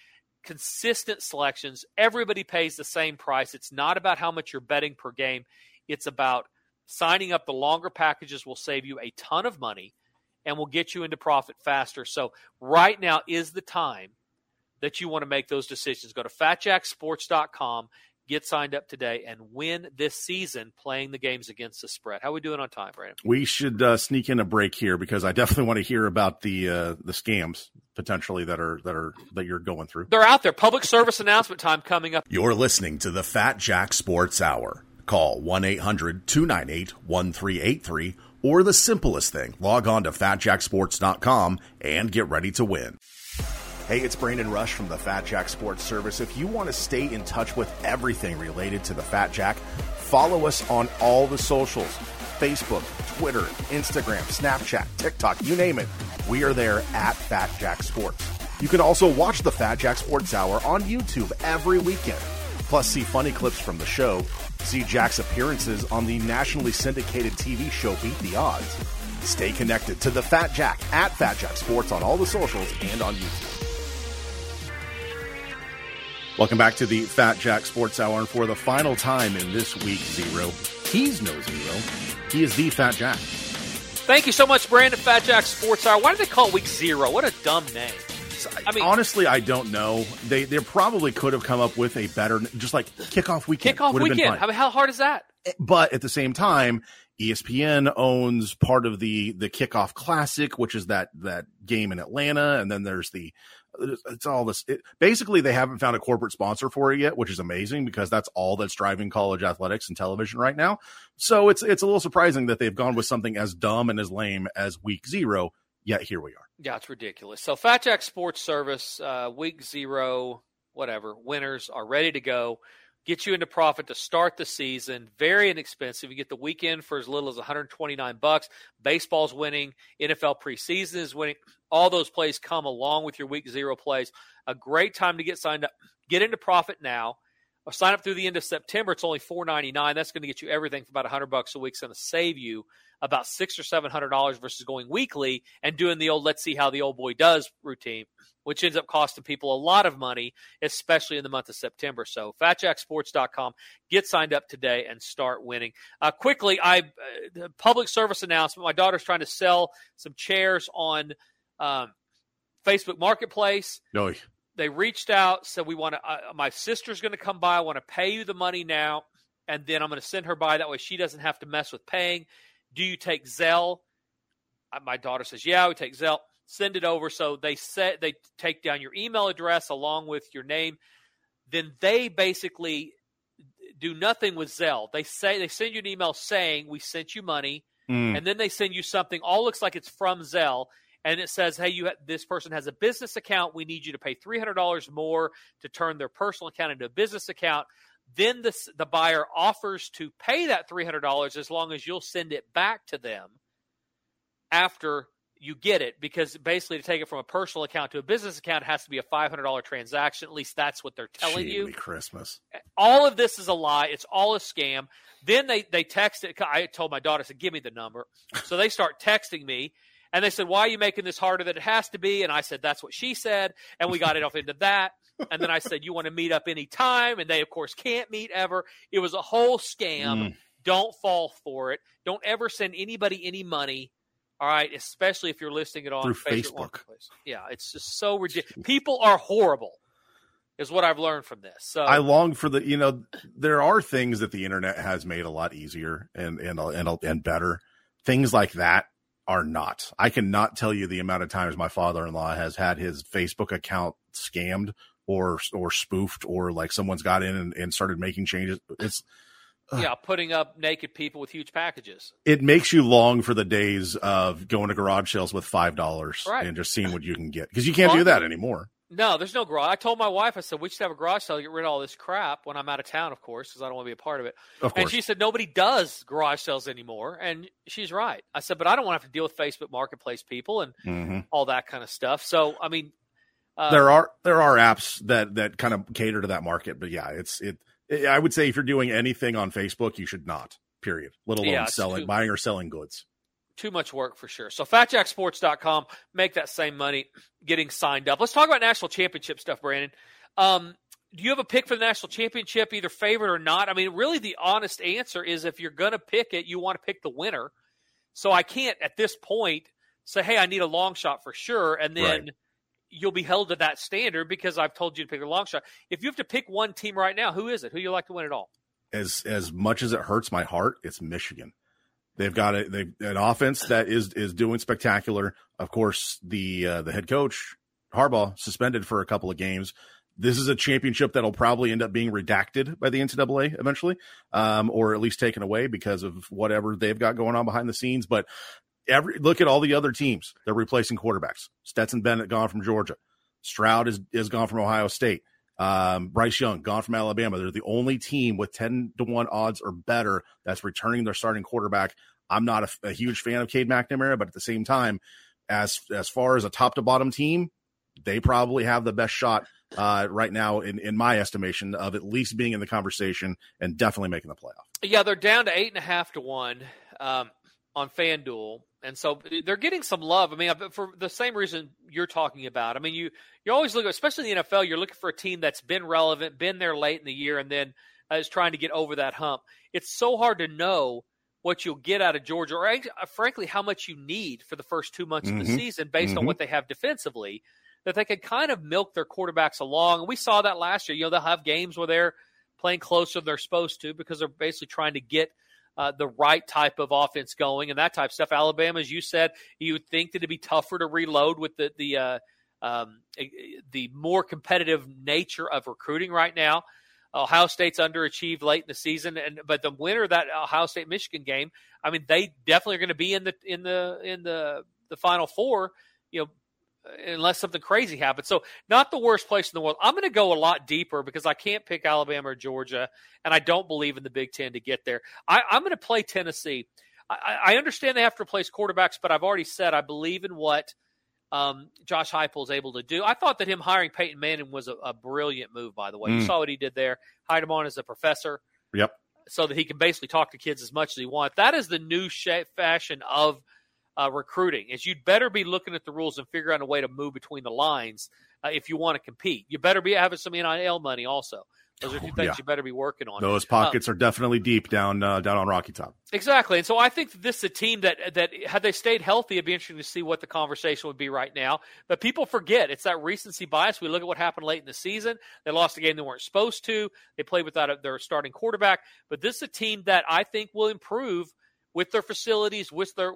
Consistent selections. Everybody pays the same price. It's not about how much you're betting per game. It's about signing up. The longer packages will save you a ton of money and will get you into profit faster. So right now is the time that you want to make those decisions. Go to FatJackSports.com, get signed up today, and win this season playing the games against the spread. How are we doing on time, Brandon? We should sneak in a break here because I definitely want to hear about the scams potentially that you're going through. They're out there. Public service announcement time coming up. You're listening to the Fat Jack Sports Hour. Call 1-800-298-1383. Or the simplest thing, log on to FatJackSports.com and get ready to win. Hey, it's Brandon Rush from the Fat Jack Sports Service. If you want to stay in touch with everything related to the Fat Jack, follow us on all the socials. Facebook, Twitter, Instagram, Snapchat, TikTok, you name it. We are there at Fat Jack Sports. You can also watch the Fat Jack Sports Hour on YouTube every weekend. Plus, see funny clips from the show, see Jack's appearances on the nationally syndicated TV show Beat the Odds. Stay connected to the Fat Jack at Fat Jack Sports on all the socials and on YouTube. Welcome back to the Fat Jack Sports Hour. And for the final time in this week, Zero, he's no Zero. He is the Fat Jack. Thank you so much, Brandon. Fat Jack Sports Hour. Why did they call it Week Zero? What a dumb name. I mean, honestly, I don't know. They probably could have come up with a better, just like Kickoff Weekend. Kickoff Weekend. I mean, how hard is that? But at the same time, ESPN owns part of the Kickoff Classic, which is that game in Atlanta. And then there's it's all this. Basically, they haven't found a corporate sponsor for it yet, which is amazing because that's all that's driving college athletics and television right now. So it's a little surprising that they've gone with something as dumb and as lame as Week Zero. Yet here we are. Yeah, it's ridiculous. So Fat Jack Sports Service, Week Zero, whatever, winners are ready to go. Get you into profit to start the season. Very inexpensive. You get the weekend for as little as $129. Baseball's winning. NFL preseason is winning. All those plays come along with your Week Zero plays. A great time to get signed up. Get into profit now. Or sign up through the end of September. It's only $4.99. That's going to get you everything for about $100 a week. It's going to save you about $600 or $700 versus going weekly and doing the old "let's see how the old boy does" routine, which ends up costing people a lot of money, especially in the month of September. So, FatJackSports.com. Get signed up today and start winning. Quickly, the public service announcement. My daughter's trying to sell some chairs on Facebook Marketplace. No. They reached out, said, my sister's going to come by. I want to pay you the money now, and then I'm going to send her by. That way she doesn't have to mess with paying. Do you take Zelle? My daughter says, yeah, we take Zelle. Send it over. So they take down your email address along with your name. Then they basically do nothing with Zelle. They send you an email saying, we sent you money, and then they send you something. All looks like it's from Zelle. And it says, hey, this person has a business account. We need you to pay $300 more to turn their personal account into a business account. Then the buyer offers to pay that $300 as long as you'll send it back to them after you get it. Because basically to take it from a personal account to a business account has to be a $500 transaction. At least that's what they're telling you. Christmas. All of this is a lie. It's all a scam. Then they text it. I told my daughter, I said, give me the number. So they start texting me. And they said, why are you making this harder than it has to be? And I said, that's what she said. And we got it off into that. And then I said, you want to meet up anytime? And they, of course, can't meet ever. It was a whole scam. Mm. Don't fall for it. Don't ever send anybody any money. All right, especially if you're listing it on Facebook. Yeah, it's just so ridiculous. People are horrible, is what I've learned from this. So I long for the, you know, there are things that the internet has made a lot easier and better. Things like that are not. I cannot tell you the amount of times my father-in-law has had his Facebook account scammed or spoofed, or like someone's got in and started making changes. It's yeah, putting up naked people with huge packages. It makes you long for the days of going to garage sales with $5 and just seeing what you can get, because you can't do that anymore. No, there's no garage. I told my wife, I said, we should have a garage sale to get rid of all this crap when I'm out of town, of course, because I don't want to be a part of it. Of course. And she said, nobody does garage sales anymore, and she's right. I said, but I don't want to have to deal with Facebook Marketplace people and all that kind of stuff. So, I mean. There are apps that kind of cater to that market, but yeah, I would say if you're doing anything on Facebook, you should not, period, let alone buying or selling goods. Too much work for sure. So FatJackSports.com, make that same money getting signed up. Let's talk about national championship stuff, Brandon. Do you have a pick for the national championship, either favorite or not? I mean, really the honest answer is if you're going to pick it, you want to pick the winner. So I can't at this point say, hey, I need a long shot for sure, and then you'll be held to that standard because I've told you to pick a long shot. If you have to pick one team right now, who is it? Who do you like to win it all? As much as it hurts my heart, it's Michigan. They've got an offense that is doing spectacular. Of course, the head coach, Harbaugh, suspended for a couple of games. This is a championship that'll probably end up being redacted by the NCAA eventually, or at least taken away because of whatever they've got going on behind the scenes. But look at all the other teams. They're replacing quarterbacks. Stetson Bennett gone from Georgia. Stroud is gone from Ohio State. Bryce Young gone from Alabama. They're the only team with 10-1 odds or better that's returning their starting quarterback. I'm not a huge fan of Cade McNamara, but at the same time, as far as a top to bottom team, they probably have the best shot right now in my estimation of at least being in the conversation and definitely making the playoff. Yeah, they're down to 8.5 to 1 on FanDuel. And so they're getting some love. I mean, for the same reason you're talking about. I mean, you always look, especially in the NFL, you're looking for a team that's been relevant, been there late in the year, and then is trying to get over that hump. It's so hard to know what you'll get out of Georgia, or frankly, how much you need for the first 2 months of the season based on what they have defensively, that they can kind of milk their quarterbacks along. And we saw that last year. You know, they'll have games where they're playing closer than they're supposed to because they're basically trying to get the right type of offense going and that type of stuff. Alabama, as you said, you would think that it'd be tougher to reload with the more competitive nature of recruiting right now. Ohio State's underachieved late in the season, but the winner of that Ohio State-Michigan game, I mean, they definitely are going to be in the Final Four, you know, unless something crazy happens. So not the worst place in the world. I'm going to go a lot deeper because I can't pick Alabama or Georgia, and I don't believe in the Big Ten to get there. I'm going to play Tennessee. I understand they have to replace quarterbacks, but I've already said I believe in what Josh Heupel is able to do. I thought that him hiring Peyton Manning was a brilliant move, by the way. You saw what he did there. Hired him on as a professor so that he can basically talk to kids as much as he wants. That is the new fashion of recruiting, is you'd better be looking at the rules and figuring out a way to move between the lines if you want to compete. You better be having some NIL money also. Those are two things you better be working on. Those pockets are definitely deep down on Rocky Top. Exactly. And so I think that this is a team that had they stayed healthy, it'd be interesting to see what the conversation would be right now. But people forget. It's that recency bias. We look at what happened late in the season. They lost a game they weren't supposed to. They played without their starting quarterback. But this is a team that I think will improve with their facilities, with their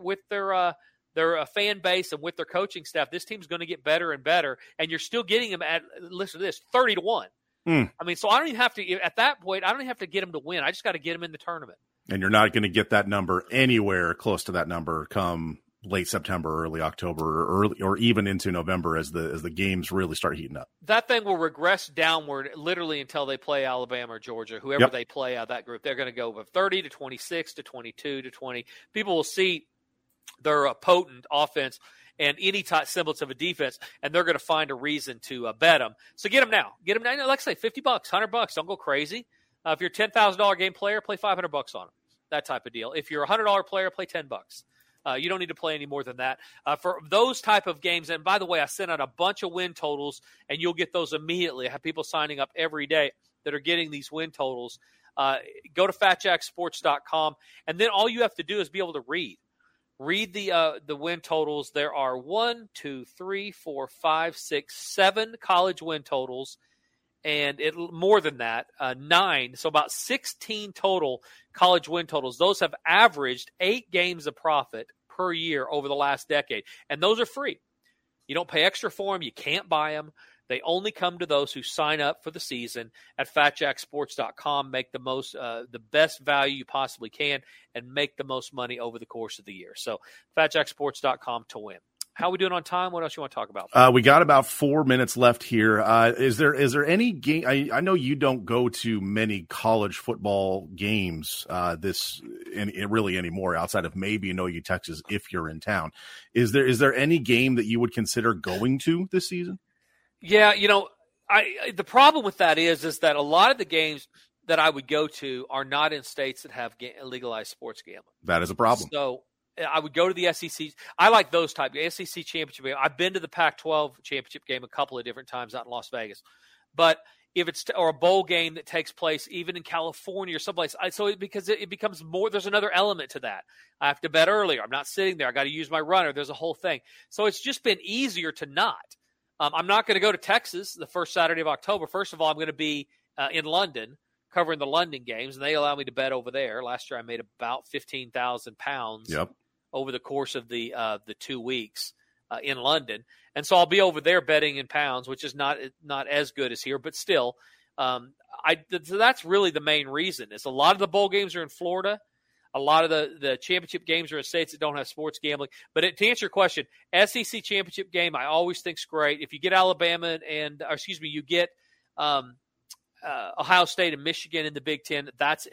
fan base, and with their coaching staff. This team's going to get better and better. And you're still getting them at, listen to this, 30-1. I mean, so I don't even have to, at that point, I don't even have to get them to win. I just got to get them in the tournament. And you're not going to get that number anywhere close to that number come late September, early October, or even into November as the games really start heating up. That thing will regress downward literally until they play Alabama or Georgia, whoever they play out of that group. They're going to go from 30 to 26 to 22 to 20. People will see their potent offense and any semblance of a defense, and they're going to find a reason to bet them. So get them now. Get them now. Like I say, $50, $100. Don't go crazy. If you're a $10,000 game player, play $500 on them. That type of deal. If you're a $100 player, play $10. You don't need to play any more than that. For those type of games, and by the way, I sent out a bunch of win totals, and you'll get those immediately. I have people signing up every day that are getting these win totals. Go to FatJackSports.com, and then all you have to do is be able to read. Read the win totals. There are 7 college win totals, and more than that, 9. So about 16 total college win totals. Those have averaged 8 games of profit per year over the last decade, and those are free. You don't pay extra for them. You can't buy them. They only come to those who sign up for the season at FatJackSports.com. Make the best value you possibly can and make the most money over the course of the year. So FatJackSports.com to win. How are we doing on time? What else you want to talk about? We got about 4 minutes left here. Is there any game? I know you don't go to many college football games really anymore, outside of maybe OU Texas if you're in town. Is there any game that you would consider going to this season? Yeah, the problem with that is that a lot of the games that I would go to are not in states that have legalized sports gambling. That is a problem. So I would go to the SEC. I like those type of SEC championship game. I've been to the Pac-12 championship game a couple of different times out in Las Vegas. But if it's – or a bowl game that takes place even in California or someplace. Because it becomes more – there's another element to that. I have to bet earlier. I'm not sitting there. I got to use my runner. There's a whole thing. So it's just been easier to not. I'm not going to go to Texas the first Saturday of October. First of all, I'm going to be in London covering the London games, and they allow me to bet over there. Last year, I made about 15,000 pounds over the course of the 2 weeks in London, and so I'll be over there betting in pounds, which is not as good as here, but still, so that's really the main reason. Is a lot of the bowl games are in Florida. A lot of the championship games are in states that don't have sports gambling. But to answer your question, SEC championship game I always think is great. If you get Alabama and Ohio State and Michigan in the Big Ten, that's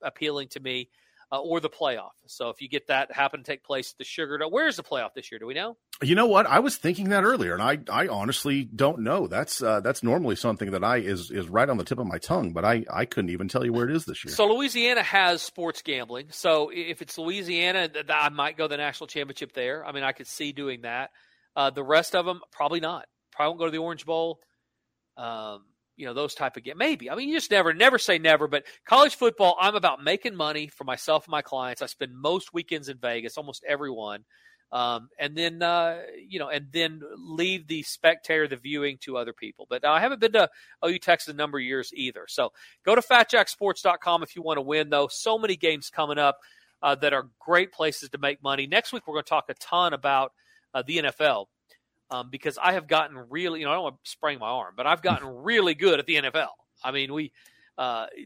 appealing to me. Or the playoff. So if you get that happen to take place, the Sugar Bowl. Where's the playoff this year? Do we know? You know what? I was thinking that earlier, and I honestly don't know. That's normally something that is right on the tip of my tongue, but I couldn't even tell you where it is this year. So Louisiana has sports gambling. So if it's Louisiana, I might go to the national championship there. I mean, I could see doing that. The rest of them, probably not. Probably won't go to the Orange Bowl. Those type of games. Maybe. I mean, you just never say never, but college football, I'm about making money for myself and my clients. I spend most weekends in Vegas, almost every one. And then leave the spectator, the viewing to other people. But I haven't been to OU Texas in a number of years either. So go to FatJackSports.com if you want to win, though. So many games coming up that are great places to make money. Next week, we're going to talk a ton about the NFL. Because I have gotten really, I don't want to sprain my arm, but I've gotten really good at the NFL. I mean, we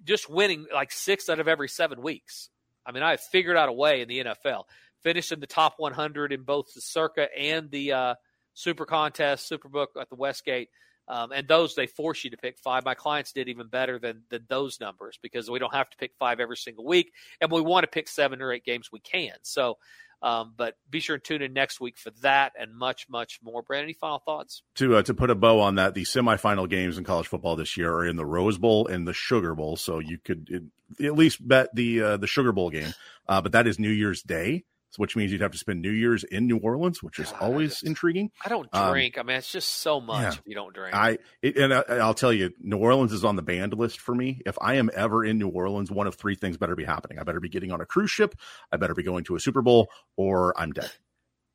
just winning like 6 out of every 7 weeks. I mean, I have figured out a way in the NFL. Finished in the top 100 in both the Circa and the Super Contest, Superbook at the Westgate. And those, they force you to pick 5. My clients did even better than those numbers because we don't have to pick 5 every single week. And we want to pick 7 or 8 games we can. So, but be sure to tune in next week for that and much, much more. Brandon, any final thoughts? To put a bow on that, the semifinal games in college football this year are in the Rose Bowl and the Sugar Bowl. So you could at least bet the Sugar Bowl game. But that is New Year's Day, which means you'd have to spend New Year's in New Orleans, which is always intriguing. I don't drink. I mean, it's just so much if you don't drink. I'll tell you, New Orleans is on the banned list for me. If I am ever in New Orleans, one of 3 things better be happening. I better be getting on a cruise ship, I better be going to a Super Bowl, or I'm dead.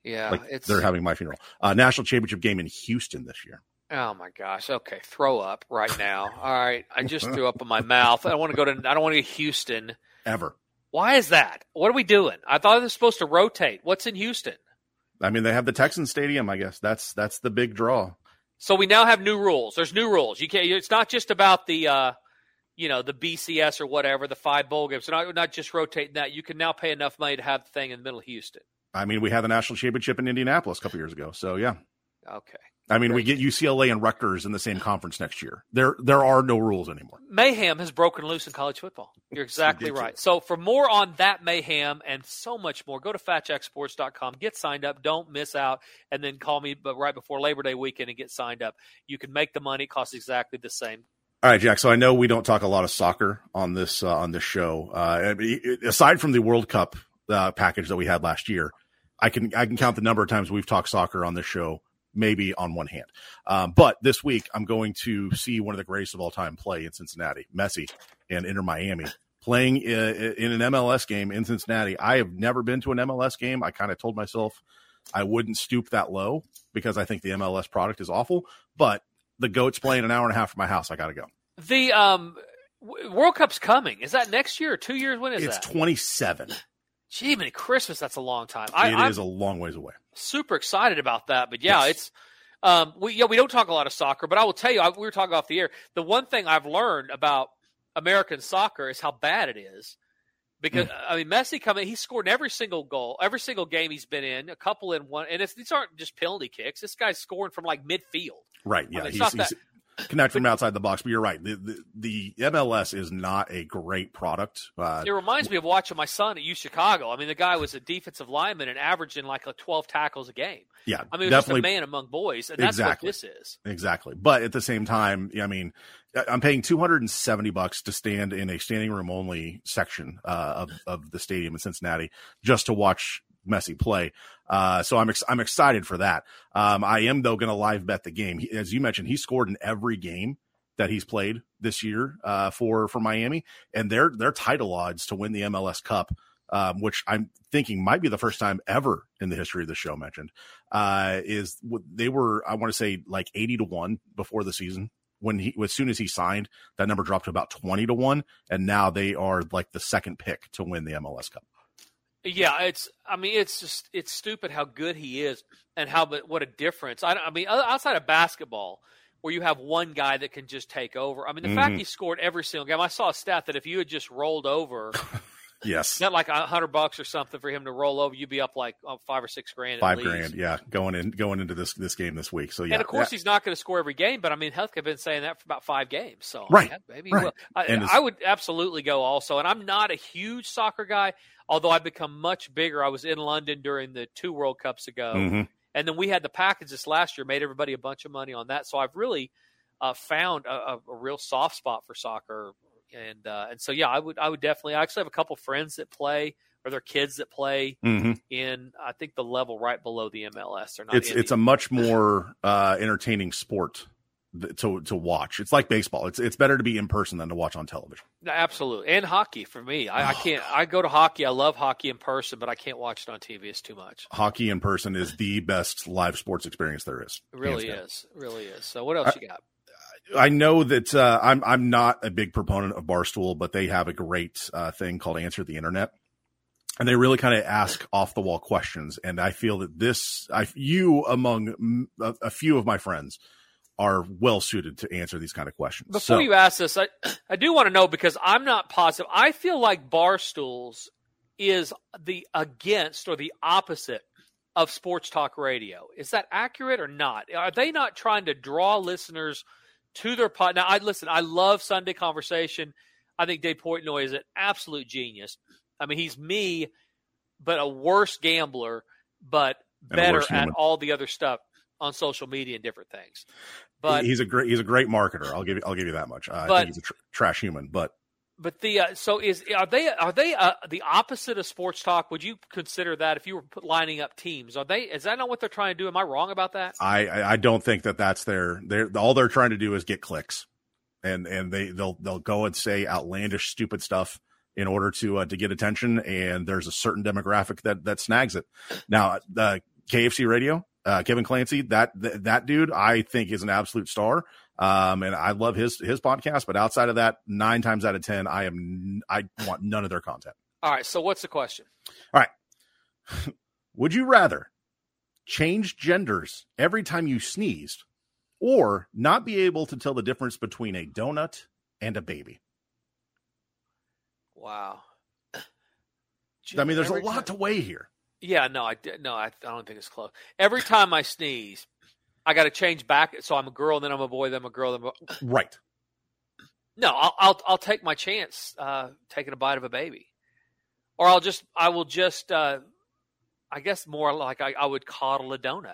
Yeah. They're having my funeral. National championship game in Houston this year. Oh, my gosh. Okay, throw up right now. All right, I just threw up in my mouth. I don't want to go to Houston. Ever. Why is that? What are we doing? I thought it was supposed to rotate. What's in Houston? I mean, they have the Texans Stadium, I guess. That's the big draw. So we now have new rules. There's new rules. You can't. It's not just about the, the BCS or whatever, the 5 bowl games. They're not just rotating that. You can now pay enough money to have the thing in the middle of Houston. I mean, we had the national championship in Indianapolis a couple years ago. So yeah. Okay. I mean, we get UCLA and Rutgers in the same conference next year. There are no rules anymore. Mayhem has broken loose in college football. You're exactly right. So for more on that mayhem and so much more, go to FatJackSports.com. Get signed up. Don't miss out. And then call me right before Labor Day weekend and get signed up. You can make the money. It costs exactly the same. All right, Jack. So I know we don't talk a lot of soccer on this show. Aside from the World Cup package that we had last year, I can count the number of times we've talked soccer on this show, maybe on one hand. But this week, I'm going to see one of the greatest of all time play in Cincinnati, Messi, and Inter Miami. Playing in an MLS game in Cincinnati. I have never been to an MLS game. I kind of told myself I wouldn't stoop that low because I think the MLS product is awful. But the GOAT's playing an hour and a half from my house. I got to go. The World Cup's coming. Is that next year or 2 years? When is that? It's 27. Gee, man, Christmas, that's a long time. It is a long ways away. Super excited about that. But, yeah, yes. It's we don't talk a lot of soccer. But I will tell you, we were talking off the air, the one thing I've learned about American soccer is how bad it is. Because I mean, Messi coming, he scored in every single goal, every single game he's been in, a couple in one, and these aren't just penalty kicks. This guy's scoring from like midfield, right? Yeah, I mean, he's connect from outside the box. But you're right. The MLS is not a great product. It reminds me of watching my son at U Chicago. I mean, the guy was a defensive lineman and averaging like 12 tackles a game. Yeah, I mean, it was just a man among boys, and that's what this is. Exactly. But at the same time, I mean, I'm paying $270 to stand in a standing room only section of the stadium in Cincinnati just to watch Messi play. So I'm excited for that. I am though going to live bet the game. As you mentioned, he scored in every game that he's played this year for Miami, and their title odds to win the MLS Cup, which I'm thinking might be the first time ever in the history of the show mentioned, is they were, I want to say, like 80-1 before the season. As soon as he signed, that number dropped to about 20-1, and now they are like the second pick to win the MLS Cup. Yeah, it's stupid how good he is and what a difference. I mean, outside of basketball, where you have one guy that can just take over. I mean, the fact he scored every single game. I saw a stat that if you had just rolled over, yes, not like $100 or something for him to roll over, you'd be up like $5,000 or $6,000. $5,000, yeah, going into this game this week. So yeah, and of course he's not going to score every game, but I mean, Heupel been saying that for about 5 games. So right, yeah, maybe right. I would absolutely go also, and I'm not a huge soccer guy, although I've become much bigger. I was in London during the 2 World Cups ago, and then we had the package this last year, made everybody a bunch of money on that. So I've really found a real soft spot for soccer. And so, yeah, I would definitely. I actually have a couple friends that play, or their kids that play in, I think, the level right below the MLS. They're not. It's a much more entertaining sport to watch. It's like baseball. It's better to be in person than to watch on television. Absolutely, and hockey for me. I can't. I go to hockey. I love hockey in person, but I can't watch it on TV. It's too much. Hockey in person is the best live sports experience there is. It really is. Really is. So, what else you got? I know that I'm not a big proponent of Barstool, but they have a great thing called Answer the Internet, and they really kind of ask off the wall questions. And I feel that you among a few of my friends are well suited to answer these kind of questions. Before you ask this, I do want to know, because I'm not positive. I feel like Barstool's is the against or the opposite of sports talk radio. Is that accurate or not? Are they not trying to draw listeners to their pod? Now, I love Sunday Conversation. I think Dave Portnoy is an absolute genius. I mean, he's me, but a worse gambler, but better at all the other stuff on social media and different things. But he's a great marketer. I'll give you that much. I think he's a trash human, but the are they the opposite of sports talk? Would you consider that if you were lining up teams? Is that not what they're trying to do? Am I wrong about that? I don't think that that's all they're trying to do is get clicks, and they'll go and say outlandish, stupid stuff in order to get attention. And there's a certain demographic that snags it. Now, KFC Radio, Kevin Clancy, that dude, I think, is an absolute star. And I love his podcast, but outside of that, 9 times out of 10, I want none of their content. All right. So what's the question? All right. Would you rather change genders every time you sneezed, or not be able to tell the difference between a donut and a baby? Wow. I mean, there's a lot to weigh here. Yeah, I don't think it's close. Every time I sneeze, I got to change back, so I'm a girl, then I'm a boy, then I'm a girl, then I'm a boy. Right. No, I'll take my chance taking a bite of a baby, or I will just I guess more like I would coddle a donut,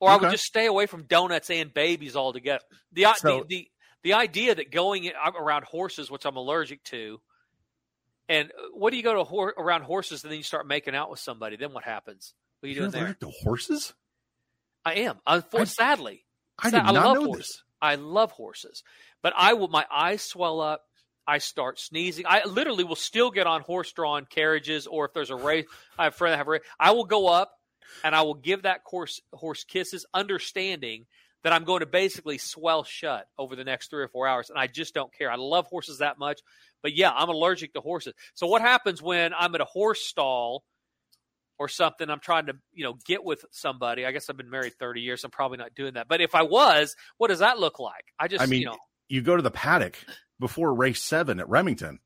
or I would just stay away from donuts and babies altogether. The idea that going around horses, which I'm allergic to, And what do you go to around horses and then you start making out with somebody? Then what happens? What are you doing there? You're allergic to horses? I am. Sadly. I did not know this. I love horses. But my eyes swell up. I start sneezing. I literally will still get on horse-drawn carriages, or if there's a race, I have a friend that have a race, I will go up and I will give that horse kisses, understanding that I'm going to basically swell shut over the next 3 or 4 hours, and I just don't care. I love horses that much, but yeah, I'm allergic to horses. So what happens when I'm at a horse stall or something, I'm trying to, get with somebody? I guess I've been married 30 years. I'm probably not doing that. But if I was, what does that look like? You go to the paddock before race 7 at Remington.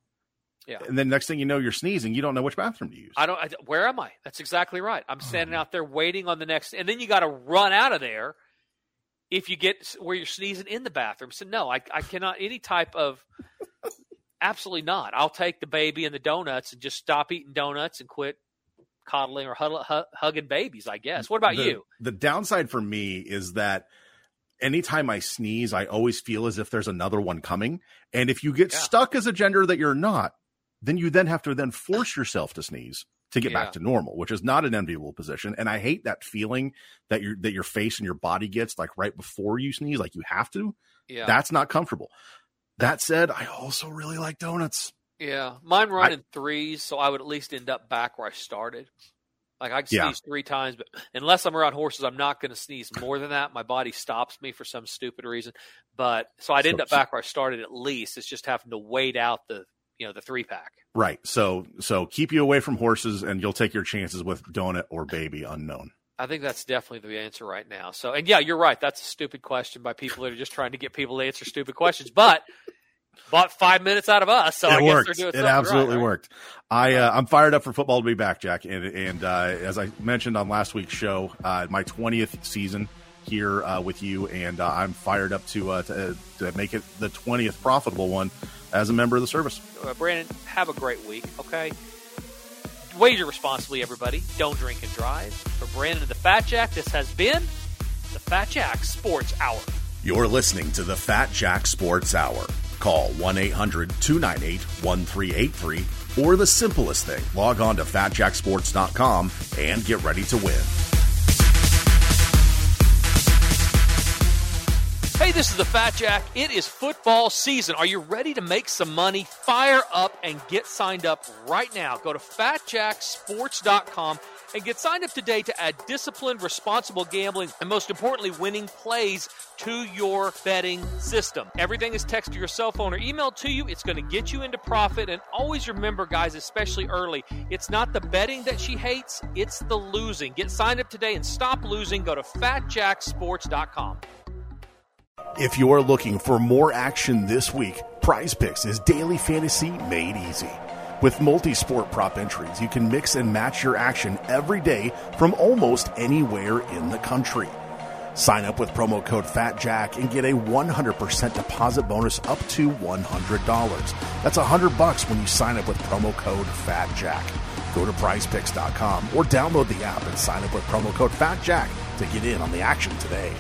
Yeah. And then next thing you know, you're sneezing. You don't know which bathroom to use. Where am I? That's exactly right. I'm standing out there waiting on the next, and then you got to run out of there if you get where you're sneezing in the bathroom. So no, I cannot, any type of, absolutely not. I'll take the baby and the donuts and just stop eating donuts and quit coddling or hugging babies, I guess. What about you? The downside for me is that anytime I sneeze, I always feel as if there's another one coming. And if you get stuck as a gender that you're not, then you then have to then force yourself to sneeze to get back to normal, which is not an enviable position. And I hate that feeling that your face and your body gets like right before you sneeze, like you have to. Yeah. That's not comfortable. That said, I also really like donuts. Yeah. Mine run in threes, so I would at least end up back where I started. Like I can sneeze 3 times, but unless I'm around horses, I'm not going to sneeze more than that. My body stops me for some stupid reason. But so I'd end up back where I started at least. It's just having to wait out the 3-pack. Right. So keep you away from horses and you'll take your chances with donut or baby unknown. I think that's definitely the answer right now. So, and yeah, you're right. That's a stupid question by people that are just trying to get people to answer stupid questions, but bought 5 minutes out of us. So I guess they're doing it absolutely right. Worked. I'm fired up for football to be back, Jack. And as I mentioned on last week's show, my 20th season here with you, and I'm fired up to make it the 20th profitable one as a member of the service. Brandon, have a great week, okay? Wager responsibly, everybody. Don't drink and drive. For Brandon and the Fat Jack, this has been the Fat Jack Sports Hour. You're listening to the Fat Jack Sports Hour. Call 1-800-298-1383 or the simplest thing, log on to FatJackSports.com and get ready to win. Hey, this is the Fat Jack. It is football season. Are you ready to make some money? Fire up and get signed up right now. Go to FatJackSports.com and get signed up today to add disciplined, responsible gambling, and most importantly, winning plays to your betting system. Everything is texted to your cell phone or emailed to you. It's going to get you into profit. And always remember, guys, especially early, it's not the betting that she hates, it's the losing. Get signed up today and stop losing. Go to FatJackSports.com. If you're looking for more action this week, Prize Picks is daily fantasy made easy. With multi-sport prop entries, you can mix and match your action every day from almost anywhere in the country. Sign up with promo code FATJACK and get a 100% deposit bonus up to $100. That's $100 when you sign up with promo code FATJACK. Go to prizepicks.com or download the app and sign up with promo code FATJACK to get in on the action today.